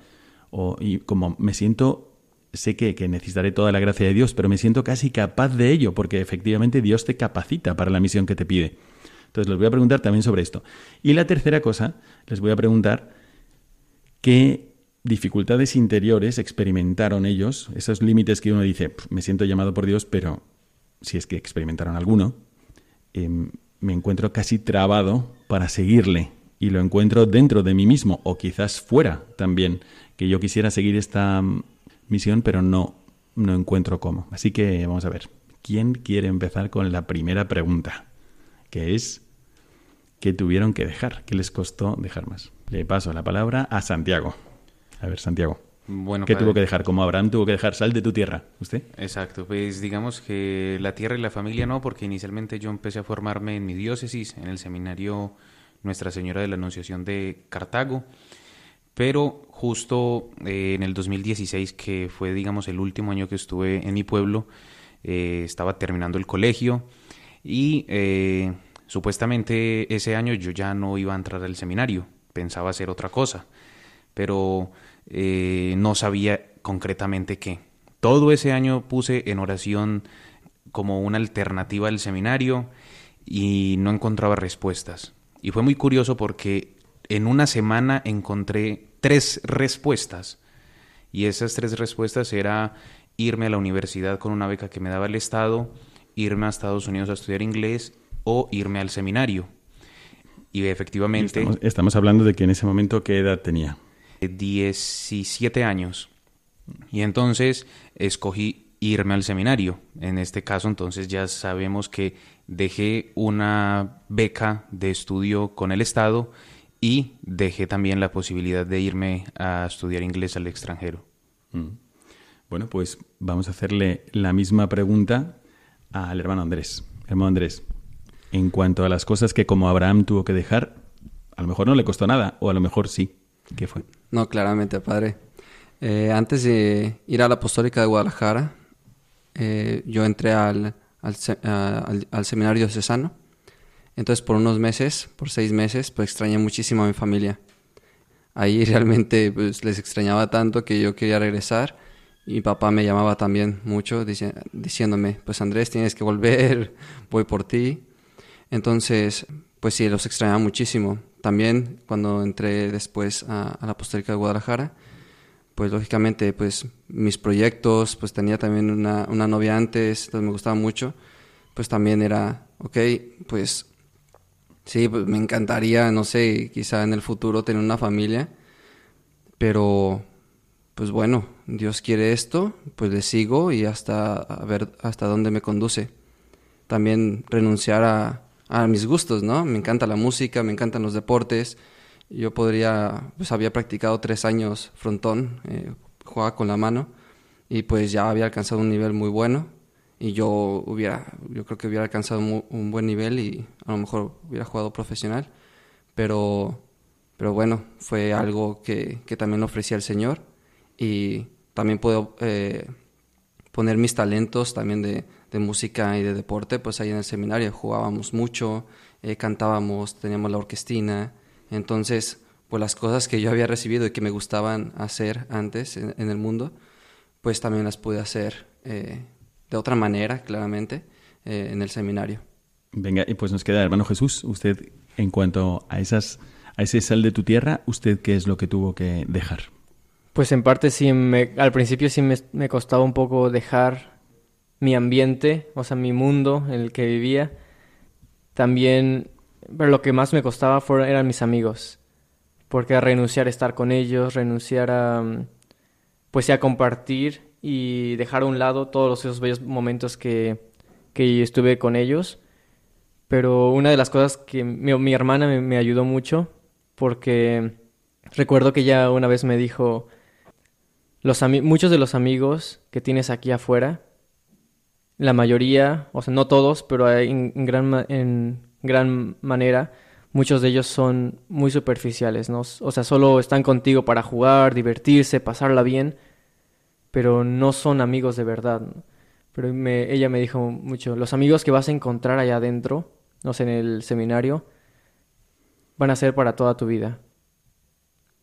O, y como me siento, sé que, que necesitaré toda la gracia de Dios, pero me siento casi capaz de ello, porque efectivamente Dios te capacita para la misión que te pide. Entonces les voy a preguntar también sobre esto. Y la tercera cosa, les voy a preguntar qué dificultades interiores experimentaron ellos, esos límites que uno dice, me siento llamado por Dios, pero si es que experimentaron alguno, eh, me encuentro casi trabado para seguirle y lo encuentro dentro de mí mismo o quizás fuera también, que yo quisiera seguir esta misión pero no, no encuentro cómo. Así que vamos a ver, ¿quién quiere empezar con la primera pregunta? Que es, ¿qué tuvieron que dejar? ¿Qué les costó dejar más? Le paso la palabra a Santiago. A ver, Santiago, bueno, ¿qué padre. tuvo que dejar? Como Abraham tuvo que dejar, sal de tu tierra. ¿Usted? Exacto, pues digamos que la tierra y la familia no, porque inicialmente yo empecé a formarme en mi diócesis, en el Seminario Nuestra Señora de la Anunciación de Cartago, pero justo eh, en el dos mil dieciséis, que fue digamos el último año que estuve en mi pueblo, eh, estaba terminando el colegio y eh, supuestamente ese año yo ya no iba a entrar al seminario, pensaba hacer otra cosa, pero eh, no sabía concretamente qué. Todo ese año puse en oración como una alternativa al seminario y no encontraba respuestas. Y fue muy curioso porque en una semana encontré tres respuestas. Y esas tres respuestas era irme a la universidad con una beca que me daba el Estado, irme a Estados Unidos a estudiar inglés o irme al seminario. Y efectivamente... Estamos, estamos hablando de que en ese momento, ¿qué edad tenía? diecisiete años. Y entonces escogí irme al seminario. En este caso, entonces ya sabemos que dejé una beca de estudio con el Estado y dejé también la posibilidad de irme a estudiar inglés al extranjero. Mm. Bueno, pues vamos a hacerle la misma pregunta al hermano Andrés. Hermano Andrés, en cuanto a las cosas que como Abraham tuvo que dejar, a lo mejor no le costó nada, o a lo mejor sí. ¿Qué fue? No, claramente, padre. Eh, antes de ir a la Apostólica de Guadalajara, eh, yo entré al, al, al, al seminario diocesano. Entonces, por unos meses, por seis meses, pues extrañé muchísimo a mi familia. Ahí realmente pues, les extrañaba tanto que yo quería regresar. Y mi papá me llamaba también mucho, dici- diciéndome, pues Andrés, tienes que volver, voy por ti. Entonces, pues sí, los extrañaba muchísimo. También cuando entré después a, a la Apostólica de Guadalajara, pues lógicamente pues mis proyectos, pues tenía también una, una novia antes, entonces me gustaba mucho, pues también era, ok, pues sí, pues me encantaría, no sé, quizá en el futuro tener una familia, pero pues bueno, Dios quiere esto, pues le sigo y hasta a ver hasta dónde me conduce. También renunciar a... a mis gustos, ¿no? Me encanta la música, me encantan los deportes. Yo podría, pues había practicado tres años frontón, eh, jugaba con la mano y pues ya había alcanzado un nivel muy bueno y yo hubiera, yo creo que hubiera alcanzado un, un buen nivel y a lo mejor hubiera jugado profesional, pero, pero bueno, fue algo que, que también ofrecía el Señor y también puedo eh, poner mis talentos también de de música y de deporte, pues ahí en el seminario jugábamos mucho, eh, cantábamos, teníamos la orquestina. Entonces, pues las cosas que yo había recibido y que me gustaban hacer antes en, en el mundo, pues también las pude hacer eh, de otra manera, claramente, eh, en el seminario. Venga, y pues nos queda, hermano Jesús, usted, en cuanto a esas a ese sal de tu tierra, ¿usted qué es lo que tuvo que dejar? Pues en parte sí, me, al principio sí me, me costaba un poco dejar mi ambiente, o sea, mi mundo en el que vivía. También, pero lo que más me costaba fueron, eran mis amigos, porque renunciar a estar con ellos, renunciar a, pues, a compartir y dejar a un lado todos esos bellos momentos que, que estuve con ellos. Pero una de las cosas que mi, mi hermana me, me ayudó mucho, porque recuerdo que ella una vez me dijo, los ami- muchos de los amigos que tienes aquí afuera, la mayoría, o sea, no todos, pero en, en, gran, ma- en gran manera, muchos de ellos son muy superficiales, ¿no? O sea, solo están contigo para jugar, divertirse, pasarla bien, pero no son amigos de verdad, ¿no? Pero me, ella me dijo mucho, los amigos que vas a encontrar allá adentro, no sé, en el seminario, van a ser para toda tu vida.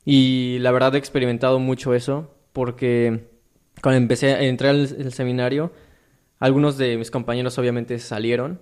Y la verdad he experimentado mucho eso, porque cuando empecé a entrar al el seminario, algunos de mis compañeros obviamente salieron,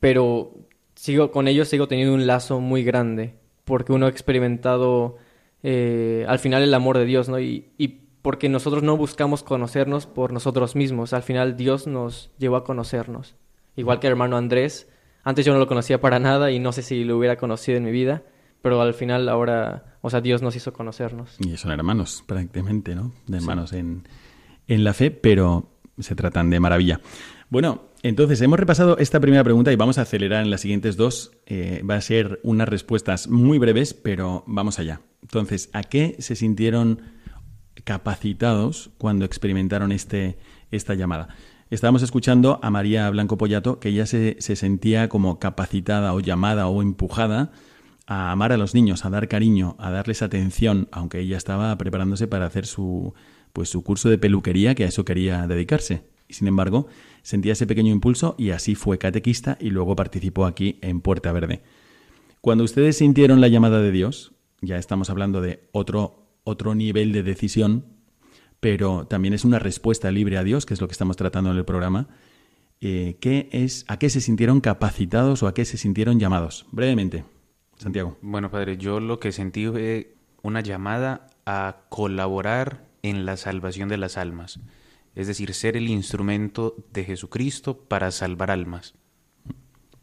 pero sigo con ellos sigo teniendo un lazo muy grande, porque uno ha experimentado eh, al final el amor de Dios, ¿no? Y, y porque nosotros no buscamos conocernos por nosotros mismos, al final Dios nos llevó a conocernos. Igual que el hermano Andrés, antes yo no lo conocía para nada y no sé si lo hubiera conocido en mi vida, pero al final ahora, o sea, Dios nos hizo conocernos. Y son hermanos prácticamente, ¿no? De hermanos sí. en, en la fe, pero se tratan de maravilla. Bueno, entonces hemos repasado esta primera pregunta y vamos a acelerar en las siguientes dos. Eh, va a ser unas respuestas muy breves, pero vamos allá. Entonces, ¿a qué se sintieron capacitados cuando experimentaron este, esta llamada? Estábamos escuchando a María Blanco Poyato, que ella se, se sentía como capacitada o llamada o empujada a amar a los niños, a dar cariño, a darles atención, aunque ella estaba preparándose para hacer su, pues, su curso de peluquería, que a eso quería dedicarse. Y sin embargo, sentía ese pequeño impulso y así fue catequista y luego participó aquí en Puerta Verde. Cuando ustedes sintieron la llamada de Dios, ya estamos hablando de otro, otro nivel de decisión, pero también es una respuesta libre a Dios, que es lo que estamos tratando en el programa. Eh, ¿qué es, ¿A qué se sintieron capacitados o a qué se sintieron llamados? Brevemente. Santiago. Bueno, padre, yo lo que sentí fue una llamada a colaborar en la salvación de las almas. Es decir, ser el instrumento de Jesucristo para salvar almas.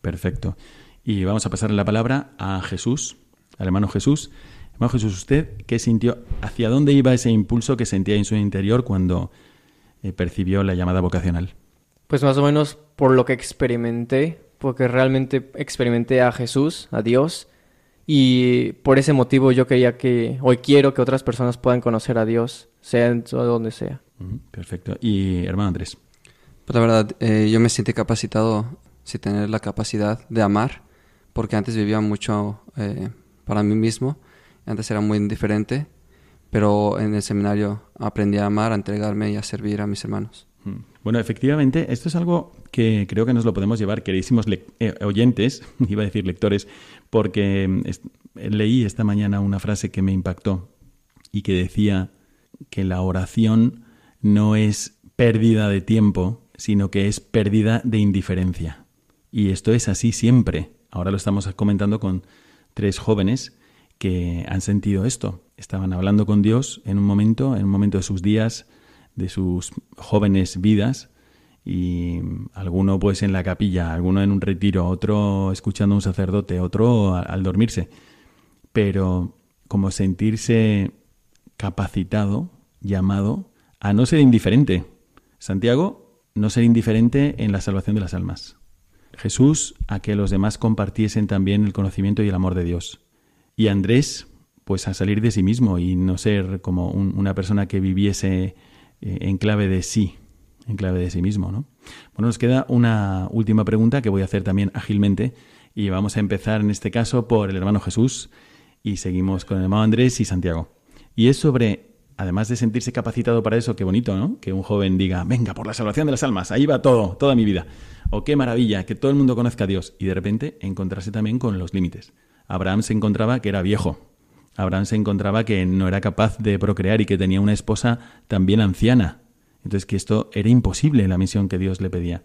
Perfecto. Y vamos a pasarle la palabra a Jesús, al hermano Jesús. Hermano Jesús, ¿usted qué sintió? ¿Hacia dónde iba ese impulso que sentía en su interior cuando eh, percibió la llamada vocacional? Pues más o menos por lo que experimenté, porque realmente experimenté a Jesús, a Dios. Y por ese motivo yo quería que, hoy quiero que otras personas puedan conocer a Dios, sea en todo donde sea. Perfecto. Y hermano Andrés. Pues la verdad, eh, yo me sentí capacitado, sí, tener la capacidad de amar, porque antes vivía mucho eh, para mí mismo, antes era muy indiferente, pero en el seminario aprendí a amar, a entregarme y a servir a mis hermanos. Bueno, efectivamente, esto es algo que creo que nos lo podemos llevar, queridísimos le- eh, oyentes, iba a decir lectores, porque es- leí esta mañana una frase que me impactó y que decía que la oración no es pérdida de tiempo, sino que es pérdida de indiferencia. Y esto es así siempre. Ahora lo estamos comentando con tres jóvenes que han sentido esto. Estaban hablando con Dios en un momento, en un momento de sus días, de sus jóvenes vidas, y alguno pues en la capilla, alguno en un retiro, otro escuchando a un sacerdote, otro al dormirse, pero como sentirse capacitado, llamado a no ser indiferente. Santiago, no ser indiferente en la salvación de las almas. Jesús, a que los demás compartiesen también el conocimiento y el amor de Dios. Y Andrés, pues a salir de sí mismo y no ser como un, una persona que viviese en clave de sí, en clave de sí mismo, ¿no? Bueno, nos queda una última pregunta que voy a hacer también ágilmente y vamos a empezar en este caso por el hermano Jesús y seguimos con el hermano Andrés y Santiago. Y es sobre, además de sentirse capacitado para eso, qué bonito, ¿no? Que un joven diga, venga, por la salvación de las almas, ahí va todo, toda mi vida. O qué maravilla, que todo el mundo conozca a Dios. Y de repente encontrarse también con los límites. Abraham se encontraba que era viejo. Abraham se encontraba que no era capaz de procrear y que tenía una esposa también anciana. Entonces, que esto era imposible, la misión que Dios le pedía.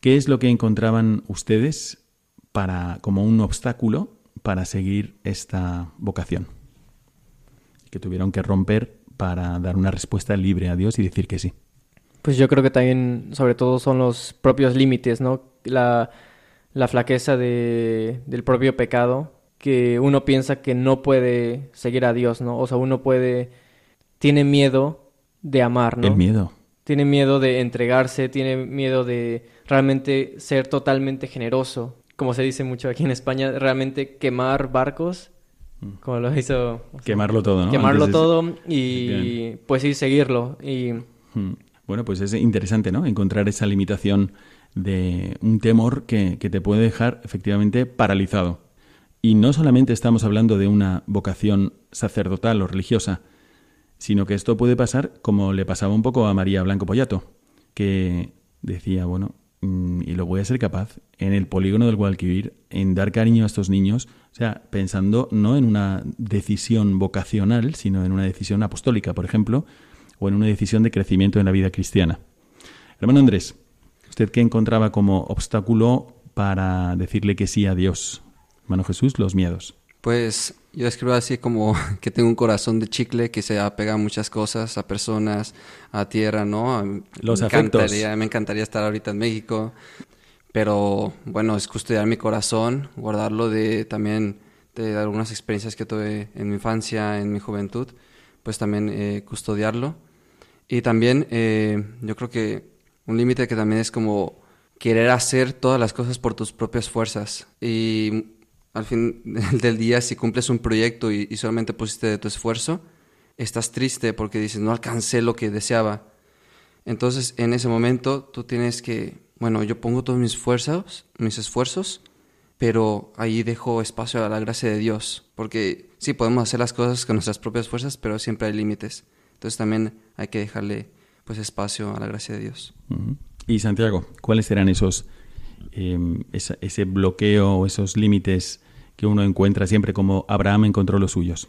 ¿Qué es lo que encontraban ustedes para, como un obstáculo para seguir esta vocación? Que tuvieron que romper para dar una respuesta libre a Dios y decir que sí? Pues yo creo que también, sobre todo, son los propios límites, ¿no? La, la flaqueza de, del propio pecado, que uno piensa que no puede seguir a Dios, ¿no? O sea, uno puede... tiene miedo de amar, ¿no? El miedo. Tiene miedo de entregarse, tiene miedo de realmente ser totalmente generoso. Como se dice mucho aquí en España, realmente quemar barcos, como lo hizo... O sea, quemarlo todo, ¿no? Quemarlo Entonces, todo y, bien. pues sí, seguirlo. Y... Hmm. Bueno, pues es interesante, ¿no? Encontrar esa limitación de un temor que, que te puede dejar efectivamente paralizado. Y no solamente estamos hablando de una vocación sacerdotal o religiosa, sino que esto puede pasar como le pasaba un poco a María Blanco Poyato, que decía, bueno, y lo voy a ser capaz en el polígono del Guadalquivir, en dar cariño a estos niños, o sea, pensando no en una decisión vocacional, sino en una decisión apostólica, por ejemplo, o en una decisión de crecimiento en la vida cristiana. Hermano Andrés, ¿usted qué encontraba como obstáculo para decirle que sí a Dios? Hermano Jesús, los miedos. Pues yo describo así como que tengo un corazón de chicle que se apega a muchas cosas, a personas, a tierra, ¿no? Los me afectos. Encantaría, me encantaría estar ahorita en México, pero bueno, es custodiar mi corazón, guardarlo de también de algunas experiencias que tuve en mi infancia, en mi juventud, pues también eh, custodiarlo. Y también eh, yo creo que un límite que también es como querer hacer todas las cosas por tus propias fuerzas. Y al fin del día, si cumples un proyecto y, y solamente pusiste de tu esfuerzo, estás triste porque dices, no alcancé lo que deseaba. Entonces, en ese momento, tú tienes que, bueno, yo pongo todos mis esfuerzos, mis esfuerzos, pero ahí dejo espacio a la gracia de Dios. Porque sí, podemos hacer las cosas con nuestras propias fuerzas, pero siempre hay límites. Entonces también hay que dejarle pues espacio a la gracia de Dios. Uh-huh. Y Santiago, ¿cuáles serán esos eh, esa, ese bloqueo o esos límites que uno encuentra siempre como Abraham encontró los suyos?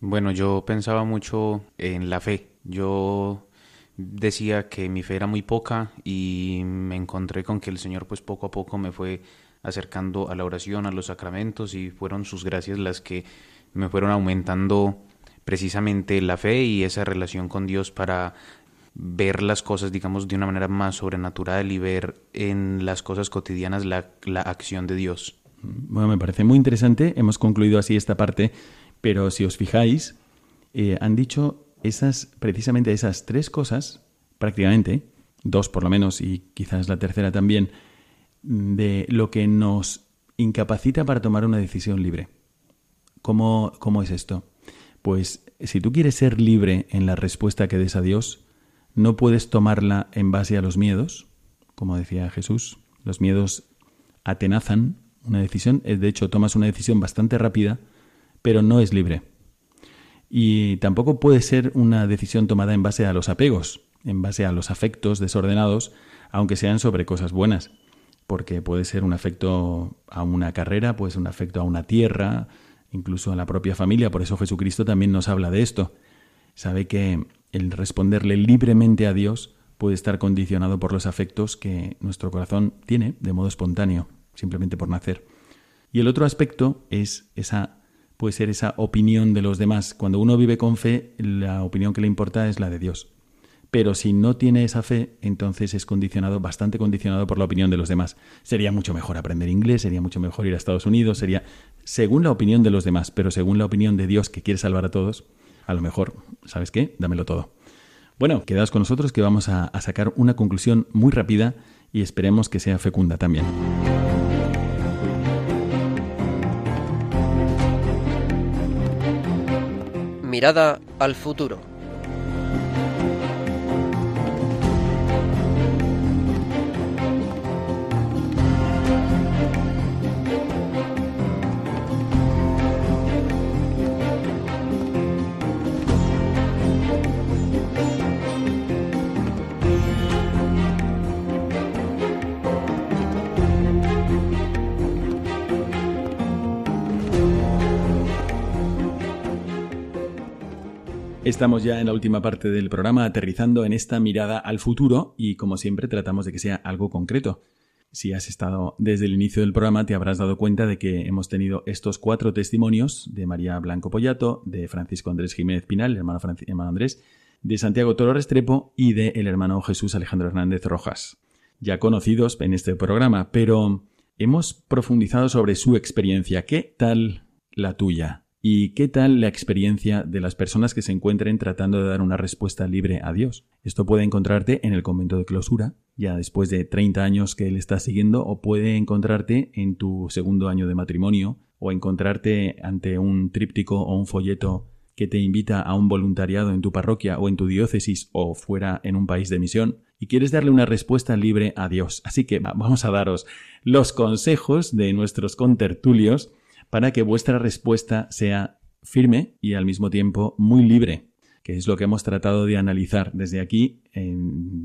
Bueno, yo pensaba mucho en la fe. Yo decía que mi fe era muy poca y me encontré con que el Señor pues poco a poco me fue acercando a la oración, a los sacramentos, y fueron sus gracias las que me fueron aumentando precisamente la fe y esa relación con Dios para ver las cosas, digamos, de una manera más sobrenatural y ver en las cosas cotidianas la, la acción de Dios. Bueno, me parece muy interesante. Hemos concluido así esta parte, pero si os fijáis, eh, han dicho esas, precisamente esas tres cosas, prácticamente, dos por lo menos y quizás la tercera también, de lo que nos incapacita para tomar una decisión libre. ¿Cómo, cómo es esto? Pues si tú quieres ser libre en la respuesta que des a Dios, no puedes tomarla en base a los miedos, como decía Jesús. Los miedos atenazan una decisión. De hecho, tomas una decisión bastante rápida, pero no es libre. Y tampoco puede ser una decisión tomada en base a los apegos, en base a los afectos desordenados, aunque sean sobre cosas buenas, porque puede ser un afecto a una carrera, puede ser un afecto a una tierra, incluso a la propia familia. Por eso Jesucristo también nos habla de esto. Sabe que el responderle libremente a Dios puede estar condicionado por los afectos que nuestro corazón tiene de modo espontáneo, simplemente por nacer. Y el otro aspecto es esa, puede ser esa opinión de los demás. Cuando uno vive con fe, la opinión que le importa es la de Dios. Pero si no tiene esa fe, entonces es condicionado, bastante condicionado por la opinión de los demás. Sería mucho mejor aprender inglés, sería mucho mejor ir a Estados Unidos, sería según la opinión de los demás, pero según la opinión de Dios, que quiere salvar a todos, a lo mejor, ¿sabes qué? Dámelo todo. Bueno, quedaos con nosotros que vamos a, a sacar una conclusión muy rápida y esperemos que sea fecunda también. Mirada al futuro. Estamos ya en la última parte del programa, aterrizando en esta mirada al futuro y, como siempre, tratamos de que sea algo concreto. Si has estado desde el inicio del programa, te habrás dado cuenta de que hemos tenido estos cuatro testimonios de María Blanco Poyato, de Francisco Andrés Jiménez Pinal, el hermano, Francisco, hermano Andrés, de Santiago Toro Restrepo y de el hermano Jesús Alejandro Hernández Rojas, ya conocidos en este programa, pero hemos profundizado sobre su experiencia. ¿Qué tal la tuya? ¿Y qué tal la experiencia de las personas que se encuentren tratando de dar una respuesta libre a Dios? Esto puede encontrarte en el convento de clausura, ya después de treinta años que él está siguiendo, o puede encontrarte en tu segundo año de matrimonio, o encontrarte ante un tríptico o un folleto que te invita a un voluntariado en tu parroquia o en tu diócesis o fuera en un país de misión y quieres darle una respuesta libre a Dios. Así que vamos a daros los consejos de nuestros contertulios para que vuestra respuesta sea firme y al mismo tiempo muy libre, que es lo que hemos tratado de analizar desde aquí, eh,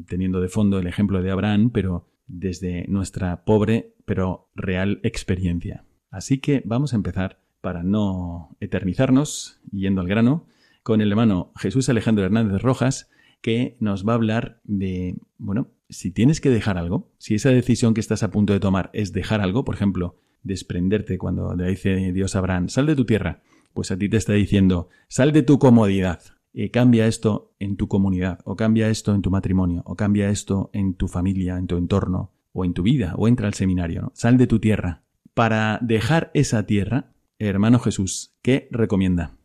teniendo de fondo el ejemplo de Abraham, pero desde nuestra pobre pero real experiencia. Así que vamos a empezar, para no eternizarnos, yendo al grano, con el hermano Jesús Alejandro Hernández Rojas, que nos va a hablar de, bueno, si tienes que dejar algo, si esa decisión que estás a punto de tomar es dejar algo, por ejemplo, desprenderte cuando le dice Dios a Abraham, sal de tu tierra, pues a ti te está diciendo, sal de tu comodidad, eh, cambia esto en tu comunidad, o cambia esto en tu matrimonio, o cambia esto en tu familia, en tu entorno, o en tu vida, o entra al seminario, ¿no? Sal de tu tierra. Para dejar esa tierra, hermano Jesús, ¿qué recomienda?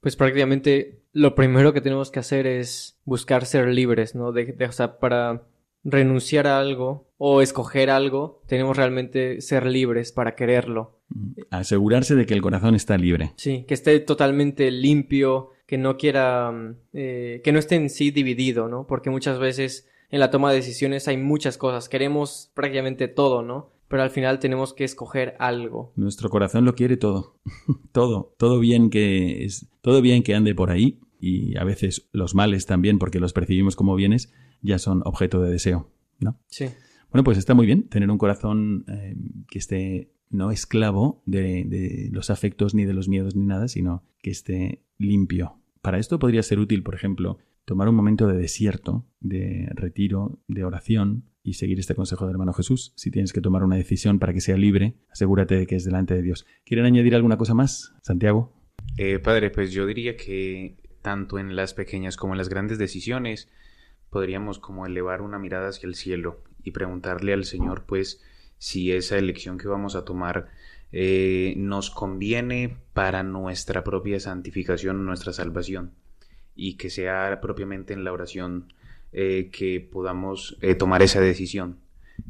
Pues prácticamente lo primero que tenemos que hacer es buscar ser libres, ¿no? De, de, o sea, para renunciar a algo o escoger algo, tenemos realmente ser libres para quererlo. Asegurarse de que el corazón está libre. Sí, que esté totalmente limpio, que no quiera, eh, que no esté en sí dividido, ¿no? Porque muchas veces en la toma de decisiones hay muchas cosas, queremos prácticamente todo, ¿no? Pero al final tenemos que escoger algo. Nuestro corazón lo quiere todo. todo. Todo bien que es, todo bien que ande por ahí. Y a veces los males también, porque los percibimos como bienes, ya son objeto de deseo, ¿no? Sí. Bueno, pues está muy bien tener un corazón eh, que esté no esclavo de, de los afectos, ni de los miedos, ni nada, sino que esté limpio. Para esto podría ser útil, por ejemplo, tomar un momento de desierto, de retiro, de oración, y seguir este consejo del hermano Jesús. Si tienes que tomar una decisión para que sea libre, asegúrate de que es delante de Dios. ¿Quieren añadir alguna cosa más, Santiago? Eh, padre, pues yo diría que tanto en las pequeñas como en las grandes decisiones podríamos como elevar una mirada hacia el cielo y preguntarle al Señor, pues, si esa elección que vamos a tomar eh, nos conviene para nuestra propia santificación, nuestra salvación, y que sea propiamente en la oración Eh, que podamos eh, tomar esa decisión.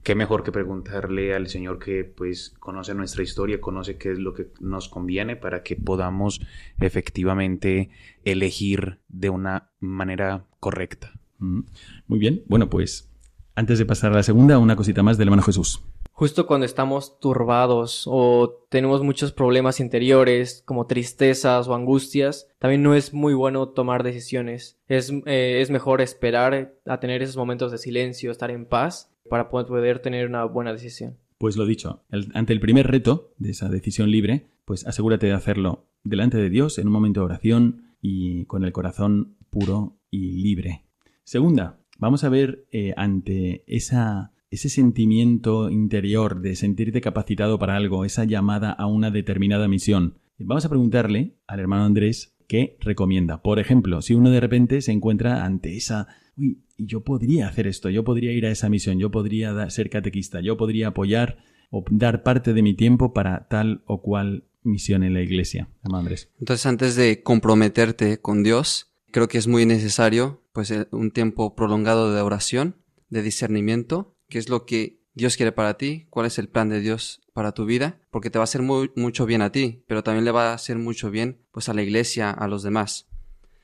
Qué mejor que preguntarle al Señor, que pues conoce nuestra historia, conoce qué es lo que nos conviene para que podamos efectivamente elegir de una manera correcta. Mm. Muy bien, bueno, pues antes de pasar a la segunda, una cosita más del hermano Jesús. Justo cuando estamos turbados o tenemos muchos problemas interiores como tristezas o angustias, también no es muy bueno tomar decisiones. Es, eh, es mejor esperar a tener esos momentos de silencio, estar en paz, para poder tener una buena decisión. Pues lo dicho, el, ante el primer reto de esa decisión libre, pues asegúrate de hacerlo delante de Dios, en un momento de oración y con el corazón puro y libre. Segunda, vamos a ver eh, ante esa... ese sentimiento interior de sentirte capacitado para algo, esa llamada a una determinada misión. Vamos a preguntarle al hermano Andrés qué recomienda. Por ejemplo, si uno de repente se encuentra ante esa, uy, yo podría hacer esto, yo podría ir a esa misión, yo podría dar, ser catequista, yo podría apoyar o dar parte de mi tiempo para tal o cual misión en la iglesia. Hermano Andrés. Entonces, antes de comprometerte con Dios, creo que es muy necesario pues un tiempo prolongado de oración, de discernimiento. ¿Qué es lo que Dios quiere para ti? ¿Cuál es el plan de Dios para tu vida? Porque te va a hacer muy, mucho bien a ti, pero también le va a hacer mucho bien pues a la iglesia, a los demás.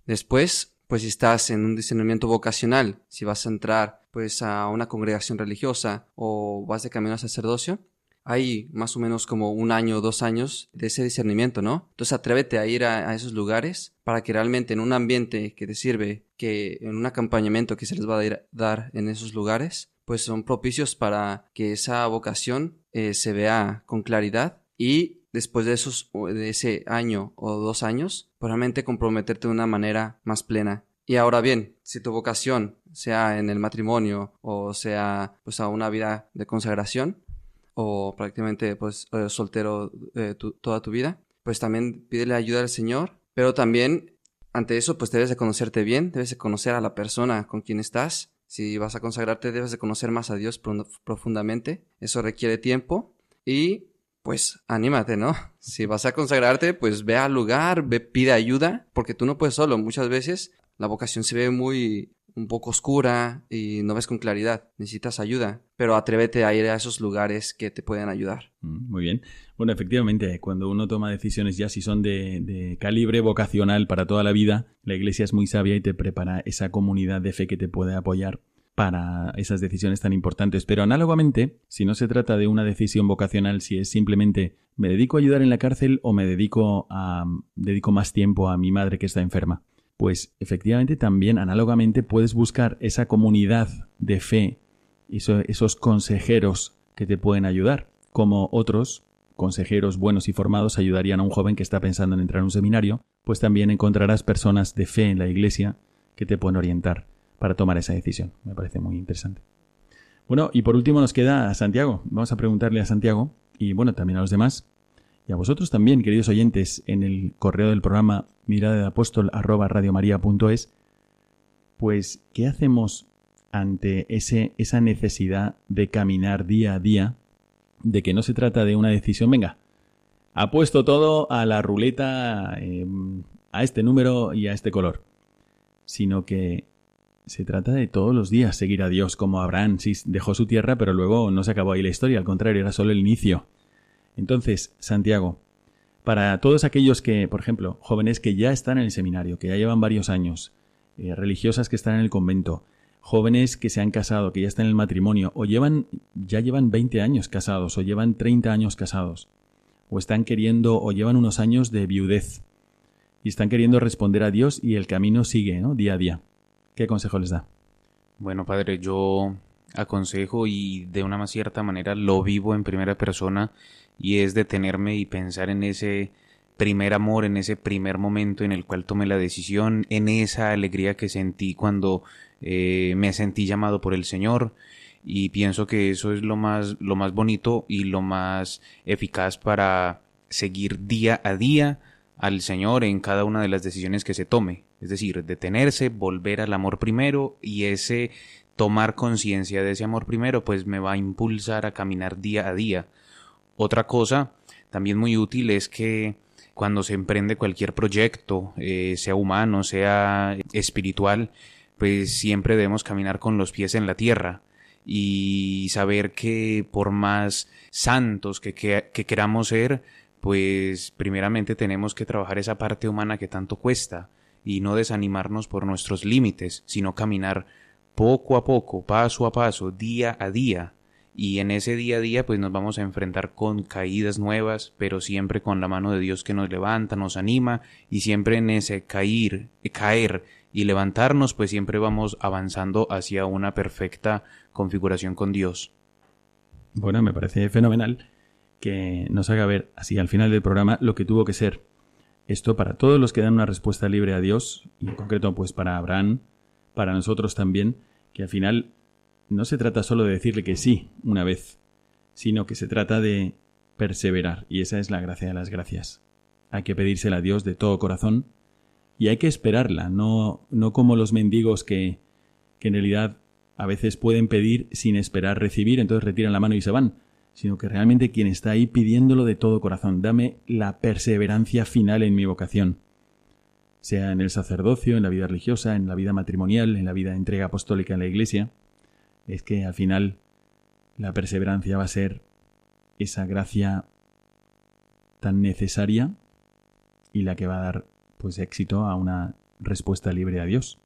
Después, pues si estás en un discernimiento vocacional, si vas a entrar pues a una congregación religiosa o vas de camino al sacerdocio, hay más o menos como un año o dos años de ese discernimiento, ¿no? Entonces atrévete a ir a, a esos lugares para que realmente en un ambiente que te sirve, que en un acompañamiento que se les va a dar en esos lugares, pues son propicios para que esa vocación eh, se vea con claridad, y después de, esos, de ese año o dos años, pues realmente comprometerte de una manera más plena. Y ahora bien, si tu vocación sea en el matrimonio o sea pues a una vida de consagración, o prácticamente pues eh, soltero eh, tu, toda tu vida, pues también pídele ayuda al Señor, pero también ante eso pues debes de conocerte bien, debes de conocer a la persona con quien estás. Si vas a consagrarte debes de conocer más a Dios profundamente, eso requiere tiempo y pues anímate, ¿no? Si vas a consagrarte pues ve al lugar, ve, pide ayuda, porque tú no puedes solo. Muchas veces la vocación se ve muy... un poco oscura y no ves con claridad, necesitas ayuda, pero atrévete a ir a esos lugares que te pueden ayudar. Muy bien. Bueno, efectivamente, cuando uno toma decisiones ya si son de, de calibre vocacional para toda la vida, la Iglesia es muy sabia y te prepara esa comunidad de fe que te puede apoyar para esas decisiones tan importantes. Pero análogamente, si no se trata de una decisión vocacional, si es simplemente me dedico a ayudar en la cárcel o me dedico a dedico más tiempo a mi madre que está enferma, pues efectivamente también, análogamente, puedes buscar esa comunidad de fe, esos, esos consejeros que te pueden ayudar, como otros consejeros buenos y formados ayudarían a un joven que está pensando en entrar a un seminario, pues también encontrarás personas de fe en la Iglesia que te pueden orientar para tomar esa decisión. Me parece muy interesante. Bueno, y por último nos queda a Santiago. Vamos a preguntarle a Santiago y, bueno, también a los demás. Y a vosotros también, queridos oyentes, en el correo del programa mirada de apóstol arroba radiomaria.es, pues, ¿qué hacemos ante ese, esa necesidad de caminar día a día? De que no se trata de una decisión, venga, apuesto todo a la ruleta, eh, a este número y a este color, sino que se trata de todos los días seguir a Dios, como Abraham, sí, dejó su tierra, pero luego no se acabó ahí la historia, al contrario, era solo el inicio. Entonces, Santiago, para todos aquellos que, por ejemplo, jóvenes que ya están en el seminario, que ya llevan varios años, eh, religiosas que están en el convento, jóvenes que se han casado, que ya están en el matrimonio, o llevan ya llevan veinte años casados, o llevan treinta años casados, o están queriendo, o llevan unos años de viudez, y están queriendo responder a Dios y el camino sigue, ¿no?, día a día. ¿Qué consejo les da? Bueno, padre, yo aconsejo y de una cierta manera lo vivo en primera persona, y es detenerme y pensar en ese primer amor, en ese primer momento en el cual tomé la decisión, en esa alegría que sentí cuando eh, me sentí llamado por el Señor, y pienso que eso es lo más, lo más bonito y lo más eficaz para seguir día a día al Señor en cada una de las decisiones que se tome. Es decir, detenerse, volver al amor primero, y ese tomar conciencia de ese amor primero pues me va a impulsar a caminar día a día. Otra cosa también muy útil es que cuando se emprende cualquier proyecto, eh, sea humano, sea espiritual, pues siempre debemos caminar con los pies en la tierra y saber que por más santos que, que, que queramos ser, pues primeramente tenemos que trabajar esa parte humana que tanto cuesta y no desanimarnos por nuestros límites, sino caminar poco a poco, paso a paso, día a día. Y en ese día a día pues nos vamos a enfrentar con caídas nuevas, pero siempre con la mano de Dios que nos levanta, nos anima, y siempre en ese caer, caer y levantarnos pues siempre vamos avanzando hacia una perfecta configuración con Dios. Bueno, me parece fenomenal que nos haga ver así al final del programa lo que tuvo que ser esto para todos los que dan una respuesta libre a Dios, y en concreto pues para Abraham, para nosotros también, que al final no se trata solo de decirle que sí una vez, sino que se trata de perseverar, y esa es la gracia de las gracias. Hay que pedírsela a Dios de todo corazón y hay que esperarla, no, no como los mendigos que, que en realidad a veces pueden pedir sin esperar recibir, entonces retiran la mano y se van, sino que realmente quien está ahí pidiéndolo de todo corazón, dame la perseverancia final en mi vocación, sea en el sacerdocio, en la vida religiosa, en la vida matrimonial, en la vida de entrega apostólica en la Iglesia. Es que al final la perseverancia va a ser esa gracia tan necesaria y la que va a dar pues éxito a una respuesta libre a Dios.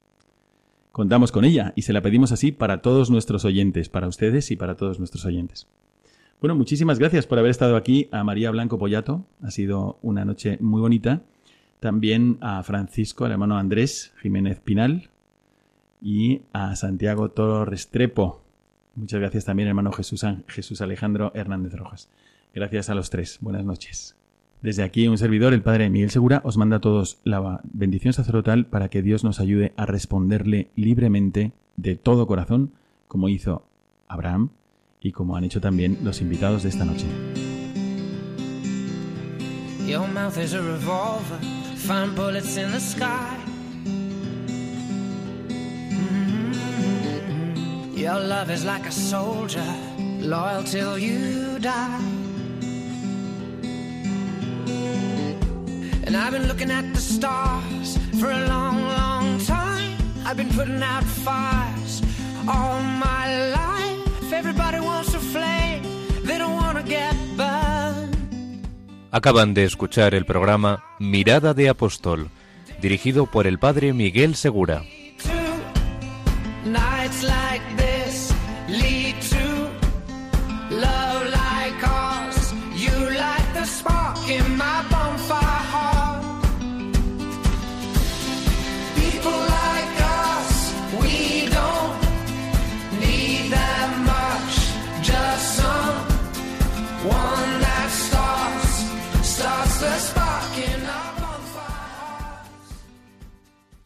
Contamos con ella y se la pedimos así para todos nuestros oyentes, para ustedes y para todos nuestros oyentes. Bueno, muchísimas gracias por haber estado aquí a María Blanco Poyato. Ha sido una noche muy bonita. También a Francisco, al hermano Andrés Jiménez Pinal, y a Santiago Toro Restrepo. Muchas gracias también, hermano Jesús, Jesús Alejandro Hernández Rojas. Gracias a los tres. Buenas noches. Desde aquí un servidor, el padre Miguel Segura, os manda a todos la bendición sacerdotal para que Dios nos ayude a responderle libremente de todo corazón, como hizo Abraham, y como han hecho también los invitados de esta noche. Your mouth is a revolver, find bullets in the sky. Mm-hmm. Your love is like a soldier, loyal till you die. And I've been looking at the stars for a long, long time. I've been putting out fires all my life. Everybody wants a flame, they don't want to get burned. Acaban de escuchar el programa Mirada de Apóstol, dirigido por el padre Miguel Segura.